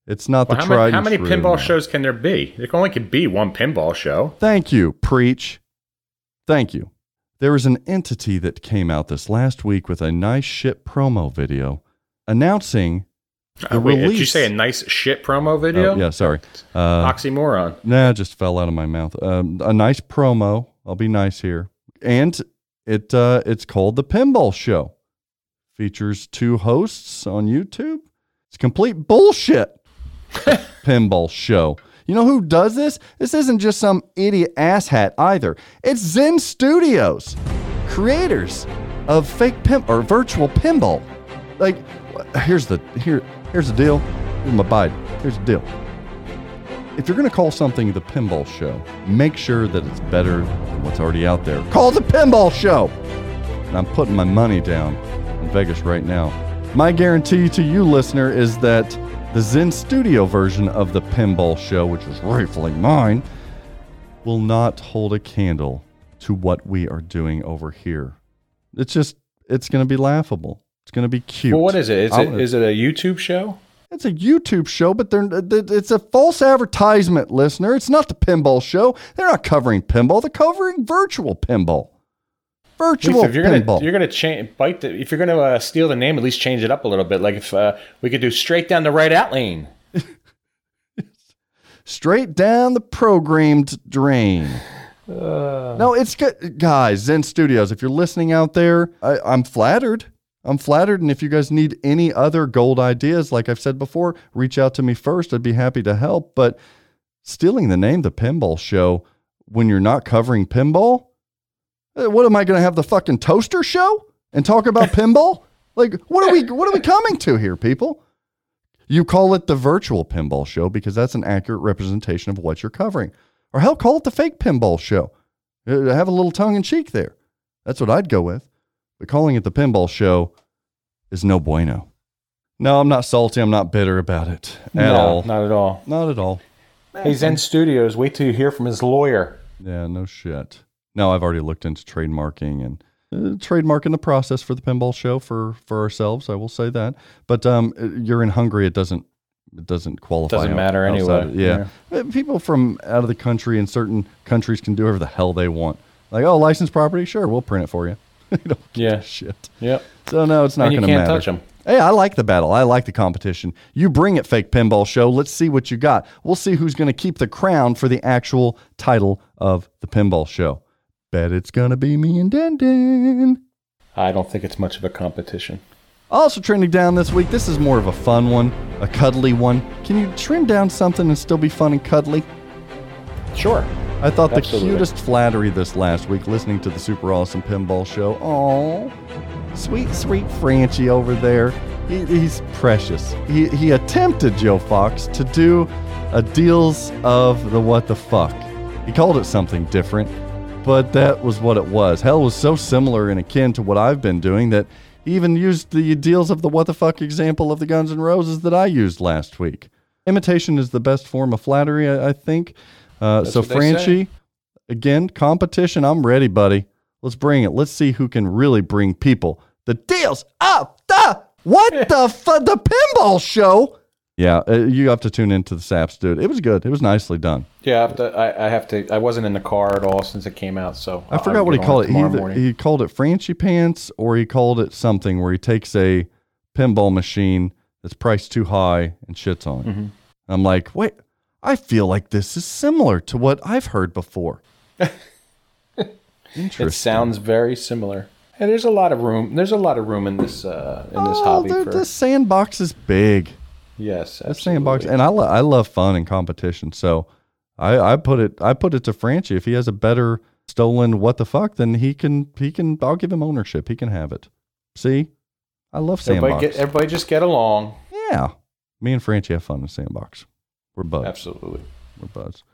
it's not the tried and true. How many pinball shows can there be? There only can be one pinball show. Thank you. Preach. Thank you. There was an entity that came out this last week with a nice shit promo video announcing... Wait, did you say a nice shit promo video? Yeah, sorry. Oxymoron. Nah, it just fell out of my mouth. A nice promo. I'll be nice here. And it's called The Pinball Show. Features two hosts on YouTube. It's complete bullshit. Pinball Show. You know who does this? This isn't just some idiot asshat either. It's Zen Studios, creators of fake pimp or virtual pinball. Like, here's the deal. Here's my bite. Here's the deal. If you're going to call something the pinball show, make sure that it's better than what's already out there. Call the pinball show. And I'm putting my money down in Vegas right now. My guarantee to you, listener, is that the Zen Studio version of the pinball show, which is rifling mine, will not hold a candle to what we are doing over here. It's going to be laughable. It's going to be cute. Well, what is it? Is it a YouTube show? It's a YouTube show, but it's a false advertisement, listener. It's not the pinball show. They're not covering pinball. They're covering virtual pinball. Lisa, if you're going to steal the name, at least change it up a little bit. Like if we could do straight down the right out lane. Straight down the programmed drain. No, it's good. Guys, Zen Studios, if you're listening out there, I'm flattered. And if you guys need any other gold ideas, like I've said before, reach out to me first. I'd be happy to help. But stealing the name, the pinball show, when you're not covering pinball, what am I going to have the fucking toaster show and talk about pinball? Like, what are we coming to here, people? You call it the virtual pinball show because that's an accurate representation of what you're covering. Or hell, call it the fake pinball show. Have a little tongue in cheek there. That's what I'd go with. But calling it the pinball show is no bueno. No, I'm not salty. I'm not bitter about it at all. Not at all. Not at all. Hey, Zen Studios, wait till you hear from his lawyer. Yeah, no shit. No, I've already looked into trademarking and trademarking the process for the pinball show for ourselves. I will say that. But you're in Hungary. It doesn't qualify. Doesn't matter anyway. Yeah. Yeah. People from out of the country in certain countries can do whatever the hell they want. Like, oh, licensed property? Sure, we'll print it for you. You don't give a shit. Yep. So, no, it's not going to matter. You can't touch them. Hey, I like the battle. I like the competition. You bring it, fake pinball show. Let's see what you got. We'll see who's going to keep the crown for the actual title of the pinball show. Bet it's going to be me and Denton. I don't think it's much of a competition. Also trending down this week, this is more of a fun one, a cuddly one. Can you trim down something and still be fun and cuddly? Sure. I thought Absolutely. The cutest flattery this last week, listening to the Super Awesome Pinball Show. Aw, sweet, sweet Franchi over there. He's precious. He attempted, Joe Fox, to do a deals of the what the fuck. He called it something different, but that was what it was. Hell was so similar and akin to what I've been doing that he even used the deals of the what the fuck example of the Guns N' Roses that I used last week. Imitation is the best form of flattery, I think. So Franchi, again, competition. I'm ready, buddy. Let's bring it. Let's see who can really bring people the deals up the what the pinball show. Yeah, you have to tune into the Saps, dude. It was good. It was nicely done. Yeah, I have to. I wasn't in the car at all since it came out, so I forgot what he called it. He called it Franchi Pants, or he called it something where he takes a pinball machine that's priced too high and shits on it. Mm-hmm. I'm like, wait. I feel like this is similar to what I've heard before. Interesting. It sounds very similar. And there's a lot of room. There's a lot of room in this hobby. The sandbox is big. Yes, absolutely. The sandbox, and I love fun and competition. So I put it to Franchi. If he has a better stolen what the fuck, then he can. I'll give him ownership. He can have it. See, I love sandbox. Everybody just get along. Yeah, me and Franchi have fun in sandbox. We're buds. Absolutely. We're buds.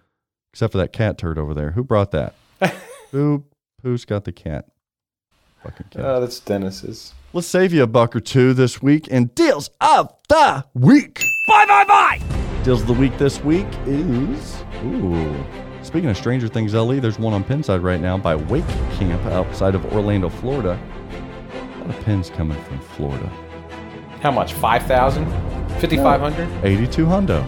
Except for that cat turd over there. Who brought that? Who's got the cat? Fucking cat. Oh, that's Dennis's. Let's save you a buck or two this week and deals of the week. Bye. Deals of the week this week is... Ooh. Speaking of Stranger Things, LE, there's one on Pinside right now by Wake Camp outside of Orlando, Florida. A lot of pins coming from Florida. How much? 5,000? 5,500? 8,200.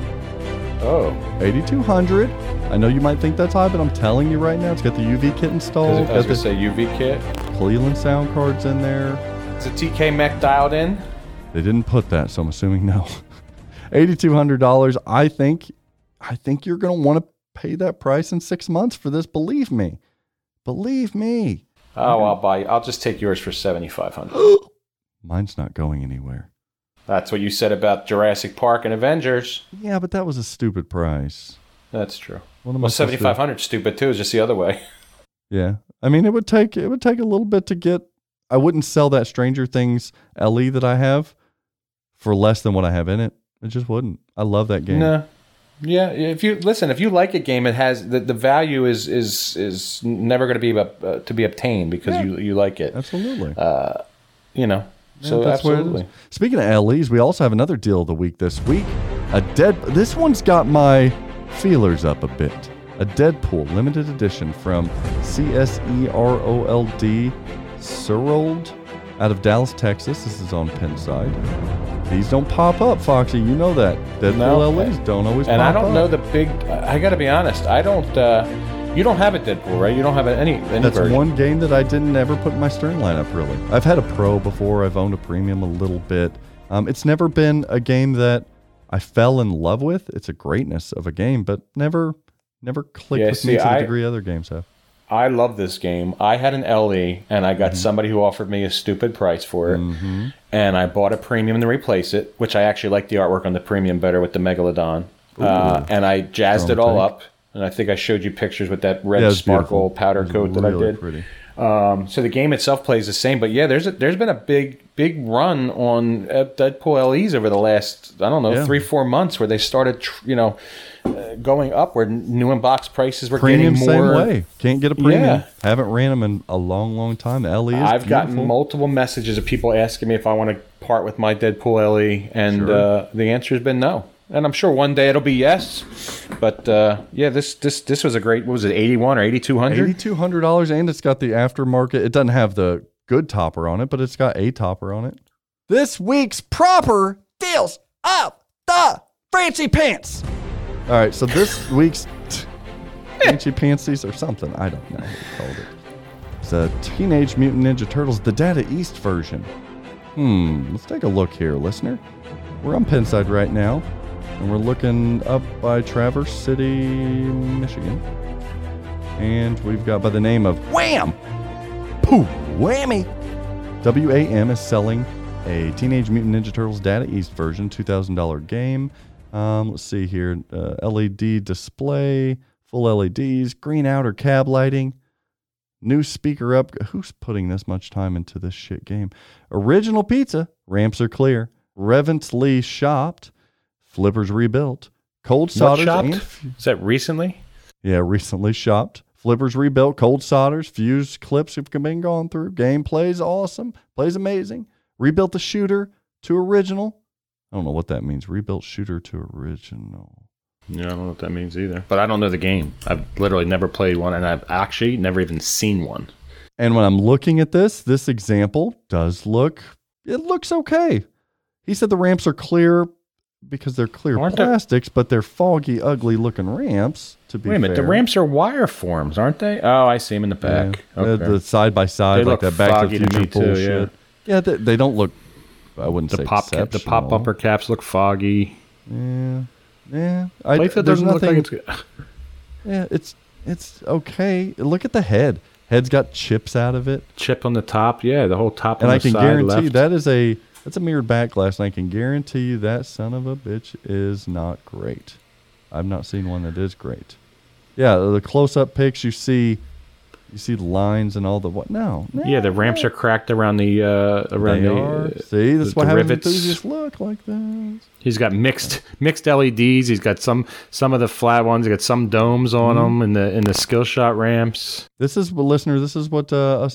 Oh. 8,200. I know you might think that's high, but I'm telling you right now, it's got the UV kit installed. I was going to say UV kit. Cleveland sound cards in there. Is the TK Mech dialed in? They didn't put that, so I'm assuming no. $8,200. I think you're going to want to pay that price in 6 months for this. Believe me. Oh, I'll buy you. I'll just take yours for $7,500. Mine's not going anywhere. That's what you said about Jurassic Park and Avengers. Yeah, but that was a stupid price. That's true. Well, 7,500 stupid too. It's just the other way. Yeah, I mean, it would take a little bit to get. I wouldn't sell that Stranger Things LE that I have for less than what I have in it. I just wouldn't. I love that game. No. Yeah, if you like a game, it has the value is never going to be to be obtained because you like it. Absolutely. You know. So yeah, absolutely. Speaking of LEs, we also have another deal of the week this week. This one's got my feelers up a bit. A Deadpool limited edition from CSEROLD Serold out of Dallas, Texas. This is on Pinside. These don't pop up, Foxy. You know that. Deadpool LEs don't always pop up. And I don't know the big... I got to be honest. I don't... You don't have a Deadpool, right? You don't have any That's version. One game that I didn't ever put in my Stern lineup, really. I've had a Pro before. I've owned a Premium a little bit. It's never been a game that I fell in love with. It's a greatness of a game, but never clicked with me to the degree other games have. I love this game. I had an LE, and I got somebody who offered me a stupid price for it, and I bought a Premium to replace it, which I actually like the artwork on the Premium better with the Megalodon, and I jazzed it all up. And I think I showed you pictures with that red sparkle powder coat that really I did. Pretty. So the game itself plays the same, but yeah, there's been a big run on Deadpool LEs over the last 3-4 months where they started going up where new in-box prices were premium, getting more. Same way. Can't get a Premium. Yeah. Haven't ran them in a long time. The LE is I've gotten multiple messages of people asking me if I want to part with my Deadpool LE, and the answer has been no. And I'm sure one day it'll be yes. But yeah, this was a great, what was it, $81 or $8,200? $8,200, and it's got the aftermarket. It doesn't have the good topper on it, but it's got a topper on it. This week's proper deals of the Franchi Pants. All right, so this week's Franchi Pantsies or something, I don't know what they called it. It's a Teenage Mutant Ninja Turtles, the Data East version. Let's take a look here, listener. We're on Pennside right now, and we're looking up by Traverse City, Michigan. And we've got by the name of Wham! Pooh! Whammy! WAM is selling a Teenage Mutant Ninja Turtles Data East version, $2,000 game. Let's see here. LED display, full LEDs, green outer cab lighting, new speaker up. Who's putting this much time into this shit game? Original pizza, ramps are clear. Revently shopped, flippers rebuilt, cold solders. Is that recently? Yeah, recently shopped, flippers rebuilt, cold solders, fused clips have been gone through. Game plays awesome, plays amazing. Rebuilt the shooter to original. I don't know what that means. Rebuilt shooter to original. Yeah, I don't know what that means either. But I don't know the game. I've literally never played one, and I've actually never even seen one. And when I'm looking at this example does look. It looks okay. He said the ramps are clear because they're clear plastics, but they're foggy, ugly-looking ramps, to be fair. Wait a minute, the ramps are wire forms, aren't they? Oh, I see them in the back. Yeah. Okay. The side-by-side, like that Back to the Future bullshit. Yeah, they don't look, I wouldn't say exceptional. The pop bumper caps look foggy. Yeah. There's nothing. Like it's yeah, it's okay. Look at the head. Head's got chips out of it. Chip on the top, yeah, the whole top on the side left. And I can guarantee that's a mirrored back glass, and I can guarantee you that son of a bitch is not great. I've not seen one that is great. Yeah, the close-up pics you see the lines and all the what? No. Yeah, the ramps are cracked around the See, that's why having enthusiasts look like that. He's got mixed LEDs. He's got some of the flat ones. He's got some domes on them in the skill shot ramps. This is what us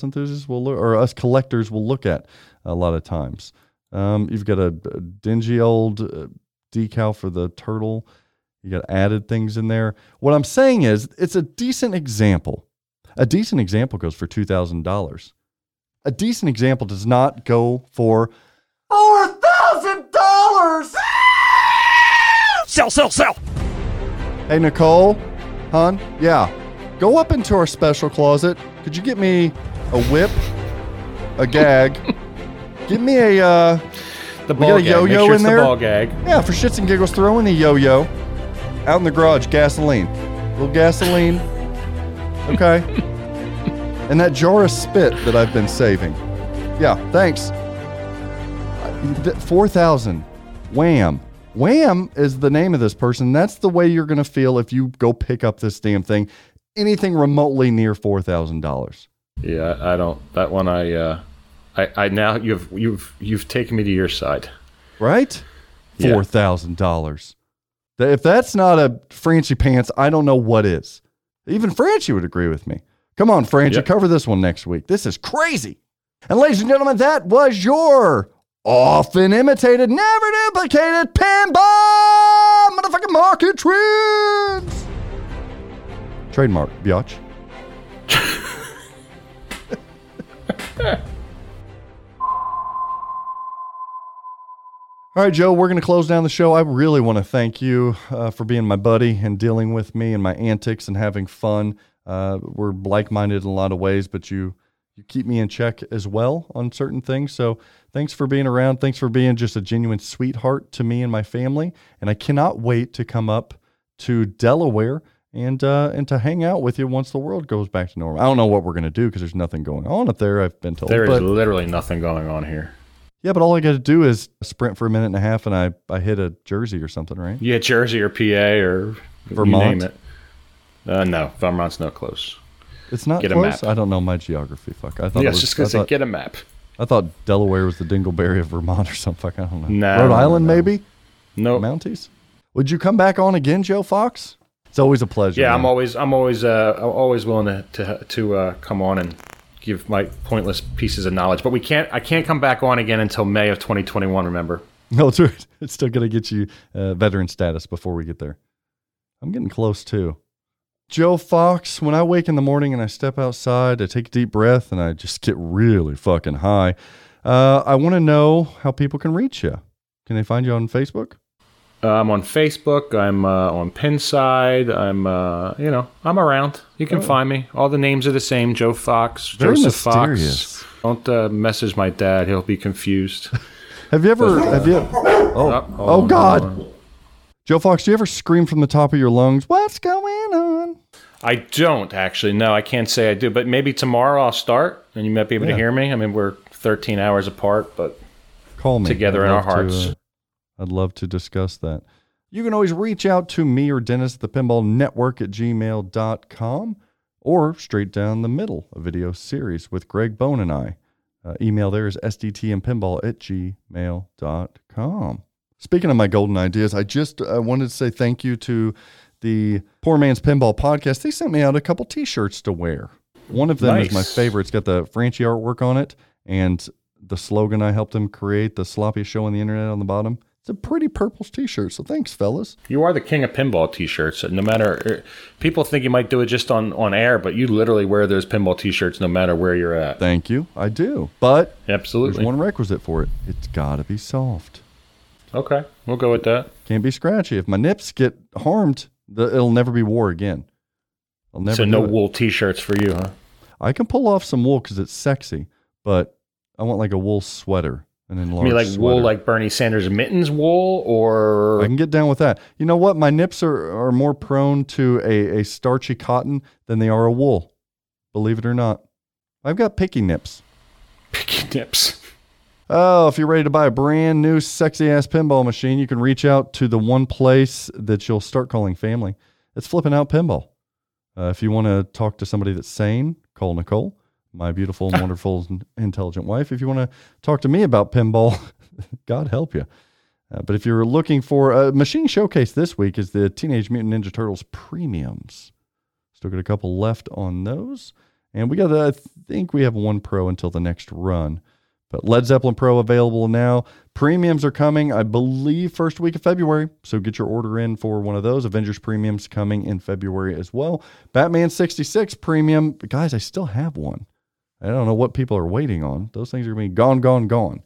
enthusiasts will look, or us collectors will look at a lot of times. You've got a dingy old decal for the turtle. You got added things in there. What I'm saying is it's a decent example. A decent example goes for $2,000. A decent example does not go for $4,000. Sell. Hey, Nicole, hon, yeah. Go up into our special closet. Could you get me a whip, a gag? Give me a the ball gag. Yo-yo in there. The ball gag. Yeah, for shits and giggles, throw in a yo-yo. Out in the garage, gasoline. A little gasoline. Okay. And that jar of spit that I've been saving. Yeah, thanks. 4,000. Wham. Wham is the name of this person. That's the way you're going to feel if you go pick up this damn thing. Anything remotely near $4,000. Yeah, I don't. That one I now you've taken me to your side. Right? Yeah. $4,000. If that's not a Franchi Pants, I don't know what is. Even Franchi would agree with me. Come on, Franchi, Cover this one next week. This is crazy. And ladies and gentlemen, that was your often imitated, never duplicated pinball motherfucking market trends. Trademark, biatch. All right, Joe, we're going to close down the show. I really want to thank you for being my buddy and dealing with me and my antics and having fun. We're like-minded in a lot of ways, but you keep me in check as well on certain things. So thanks for being around. Thanks for being just a genuine sweetheart to me and my family. And I cannot wait to come up to Delaware and to hang out with you once the world goes back to normal. I don't know what we're going to do because there's nothing going on up there, I've been told. There is literally nothing going on here. Yeah, but all I got to do is sprint for a minute and a half, and I hit a Jersey or something, right? Yeah, Jersey or PA or Vermont. You name it. No, Vermont's not close. It's not get close? I don't know my geography. Fuck. I thought I was just going to say, get a map. I thought Delaware was the Dingleberry of Vermont or something. Fuck, I don't know. Nah, Rhode Island, maybe? No. Nope. Mounties? Would you come back on again, Joe Fox? It's always a pleasure. Yeah, man. I'm always willing to come on and give my pointless pieces of knowledge, but I can't come back on again until May of 2021. Remember? Military, it's still going to get you veteran status before we get there. I'm getting close too. Joe Fox, when I wake in the morning and I step outside, I take a deep breath and I just get really fucking high. I want to know how people can reach you. Can they find you on Facebook? I'm on Facebook. I'm on Pinside. I'm, you know, I'm around. You can find me. All the names are the same. Joe Fox, very Joseph mysterious. Fox. Don't message my dad. He'll be confused. Have you ever, oh God. Joe Fox, do you ever scream from the top of your lungs, what's going on? I don't actually. No, I can't say I do, but maybe tomorrow I'll start and you might be able to hear me. I mean, we're 13 hours apart, but call me together in our hearts. I'd love to discuss that. You can always reach out to me or Dennis at the Pinball Network at gmail.com or straight down the middle, a video series with Greg Bone and I. Email there is sdtmpinball@gmail.com. Speaking of my golden ideas, I just wanted to say thank you to the Poor Man's Pinball Podcast. They sent me out a couple t-shirts to wear. One of them is my favorite. It's got the Franchi artwork on it and the slogan I helped them create, the sloppiest show on the internet on the bottom. It's a pretty purple t-shirt, so thanks, fellas. You are the king of pinball t-shirts. No matter, people think you might do it just on air, but you literally wear those pinball t-shirts no matter where you're at. Thank you. I do, but absolutely, there's one requisite for it. It's got to be soft. Okay, we'll go with that. Can't be scratchy. If my nips get harmed, it'll never be wore again. I'll never. So no wool t-shirts for you, huh? I can pull off some wool because it's sexy, but I want like a wool sweater. An enlarged you mean like sweater. Wool like Bernie Sanders mittens wool, or... I can get down with that. You know what? My nips are more prone to a starchy cotton than they are a wool. Believe it or not. I've got picky nips. Picky nips. Oh, if you're ready to buy a brand new sexy-ass pinball machine, you can reach out to the one place that you'll start calling family. It's Flipping Out Pinball. If you want to talk to somebody that's sane, call Nicole, my beautiful and wonderful and intelligent wife. If you want to talk to me about pinball, God help you. But if you're looking for a machine showcase this week is the Teenage Mutant Ninja Turtles Premiums. Still got a couple left on those. And we got I think we have one pro until the next run. But Led Zeppelin Pro available now. Premiums are coming, I believe, first week of February. So get your order in for one of those. Avengers Premiums coming in February as well. Batman 66 Premium. But guys, I still have one. I don't know what people are waiting on. Those things are going to be gone.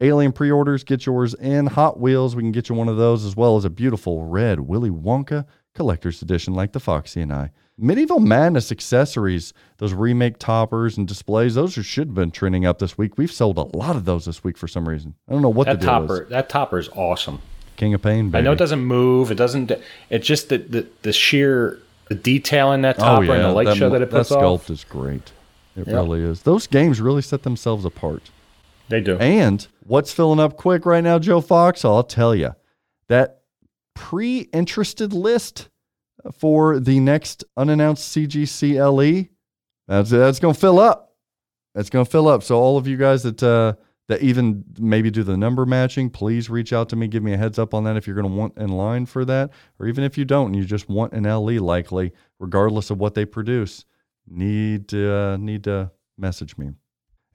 Alien pre-orders, get yours in. Hot Wheels, we can get you one of those, as well as a beautiful red Willy Wonka collector's edition like the Foxy and I. Medieval Madness accessories, those remake toppers and displays, those should have been trending up this week. We've sold a lot of those this week for some reason. I don't know what the deal is. That topper is awesome. King of Pain, baby. I know it doesn't move. It doesn't. It's just the sheer detail in that topper and the light show that it puts off. That sculpt is great. It really is. Those games really set themselves apart. They do. And what's filling up quick right now, Joe Fox? I'll tell you. That pre-interested list for the next unannounced CGCLE, that's going to fill up. That's going to fill up. So all of you guys that even maybe do the number matching, please reach out to me. Give me a heads up on that if you're going to want in line for that. Or even if you don't and you just want an LE likely, regardless of what they produce. Need to message me.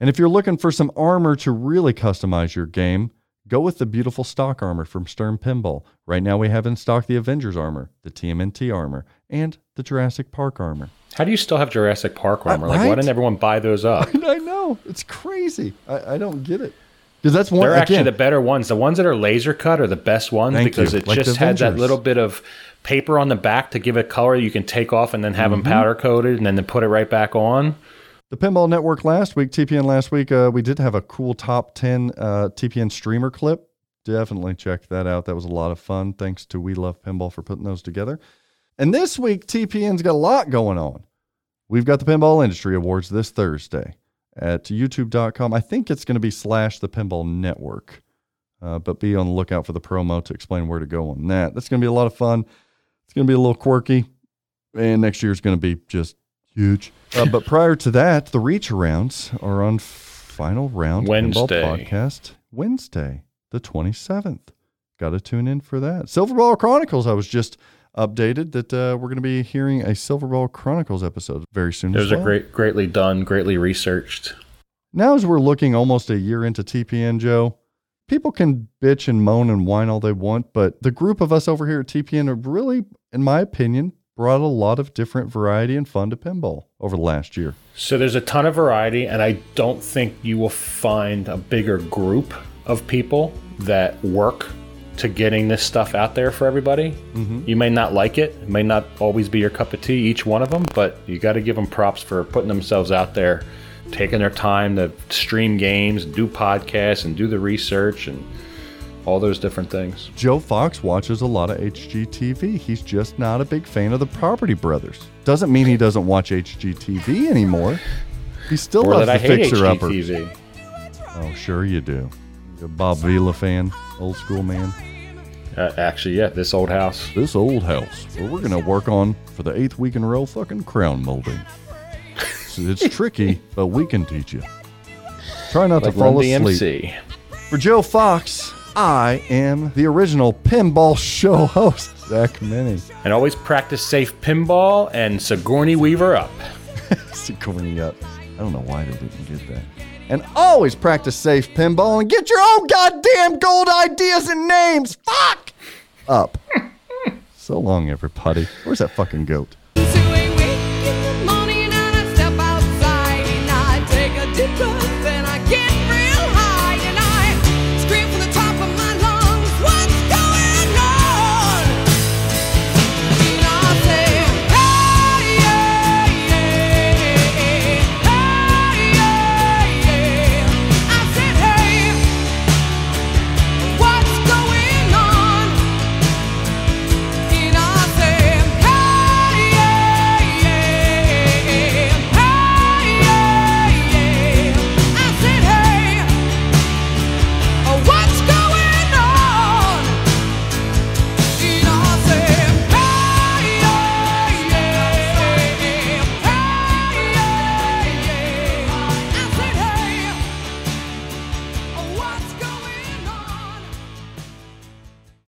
And if you're looking for some armor to really customize your game, go with the beautiful stock armor from Stern Pinball. Right now we have in stock the Avengers armor, the TMNT armor, and the Jurassic Park armor. How do you still have Jurassic Park armor? Right? Like, why didn't everyone buy those up? I know. It's crazy. I don't get it. Because that's one. They're actually the better ones. The ones that are laser cut are the best ones because it just had that little bit of paper on the back to give it color you can take off and then have them powder coated and then put it right back on. The Pinball Network TPN last week, we did have a cool top 10 TPN streamer clip. Definitely check that out. That was a lot of fun. Thanks to We Love Pinball for putting those together. And this week, TPN's got a lot going on. We've got the Pinball Industry Awards this Thursday at youtube.com. I think it's going to be /the Pinball Network, but be on the lookout for the promo to explain where to go on that. That's going to be a lot of fun. It's going to be a little quirky, and next year's going to be just huge. But prior to that, the reach arounds are on Final Round Wednesday. Pinball Podcast Wednesday, the 27th. Got to tune in for that. Silver Ball Chronicles, I was just updated that we're going to be hearing a Silver Ball Chronicles episode very soon. Those are greatly done, greatly researched. Now as we're looking almost a year into TPN, Joe, people can bitch and moan and whine all they want, but the group of us over here at TPN have really, in my opinion, brought a lot of different variety and fun to pinball over the last year. So there's a ton of variety, and I don't think you will find a bigger group of people that work to getting this stuff out there for everybody. Mm-hmm. You may not like it. It may not always be your cup of tea, each one of them, but you got to give them props for putting themselves out there, taking their time to stream games, do podcasts, and do the research and all those different things. Joe Fox watches a lot of HGTV. He's just not a big fan of the Property Brothers. Doesn't mean he doesn't watch HGTV anymore. He still loves the Fixer Upper. Oh, sure you do. You're a Bob Vila fan, old school man. Actually, yeah, This Old House. This Old House. Well, we're going to work on, for the 8th week in a row, fucking crown molding. It's tricky, but we can teach you. Try not to fall asleep. For Joe Fox, I am the original pinball show host, Zach Minnie. And always practice safe pinball and Sigourney Weaver up. Sigourney up. I don't know why they didn't get that. And always practice safe pinball and get your own goddamn gold ideas and names. Fuck! Up. So long, everybody. Where's that fucking goat?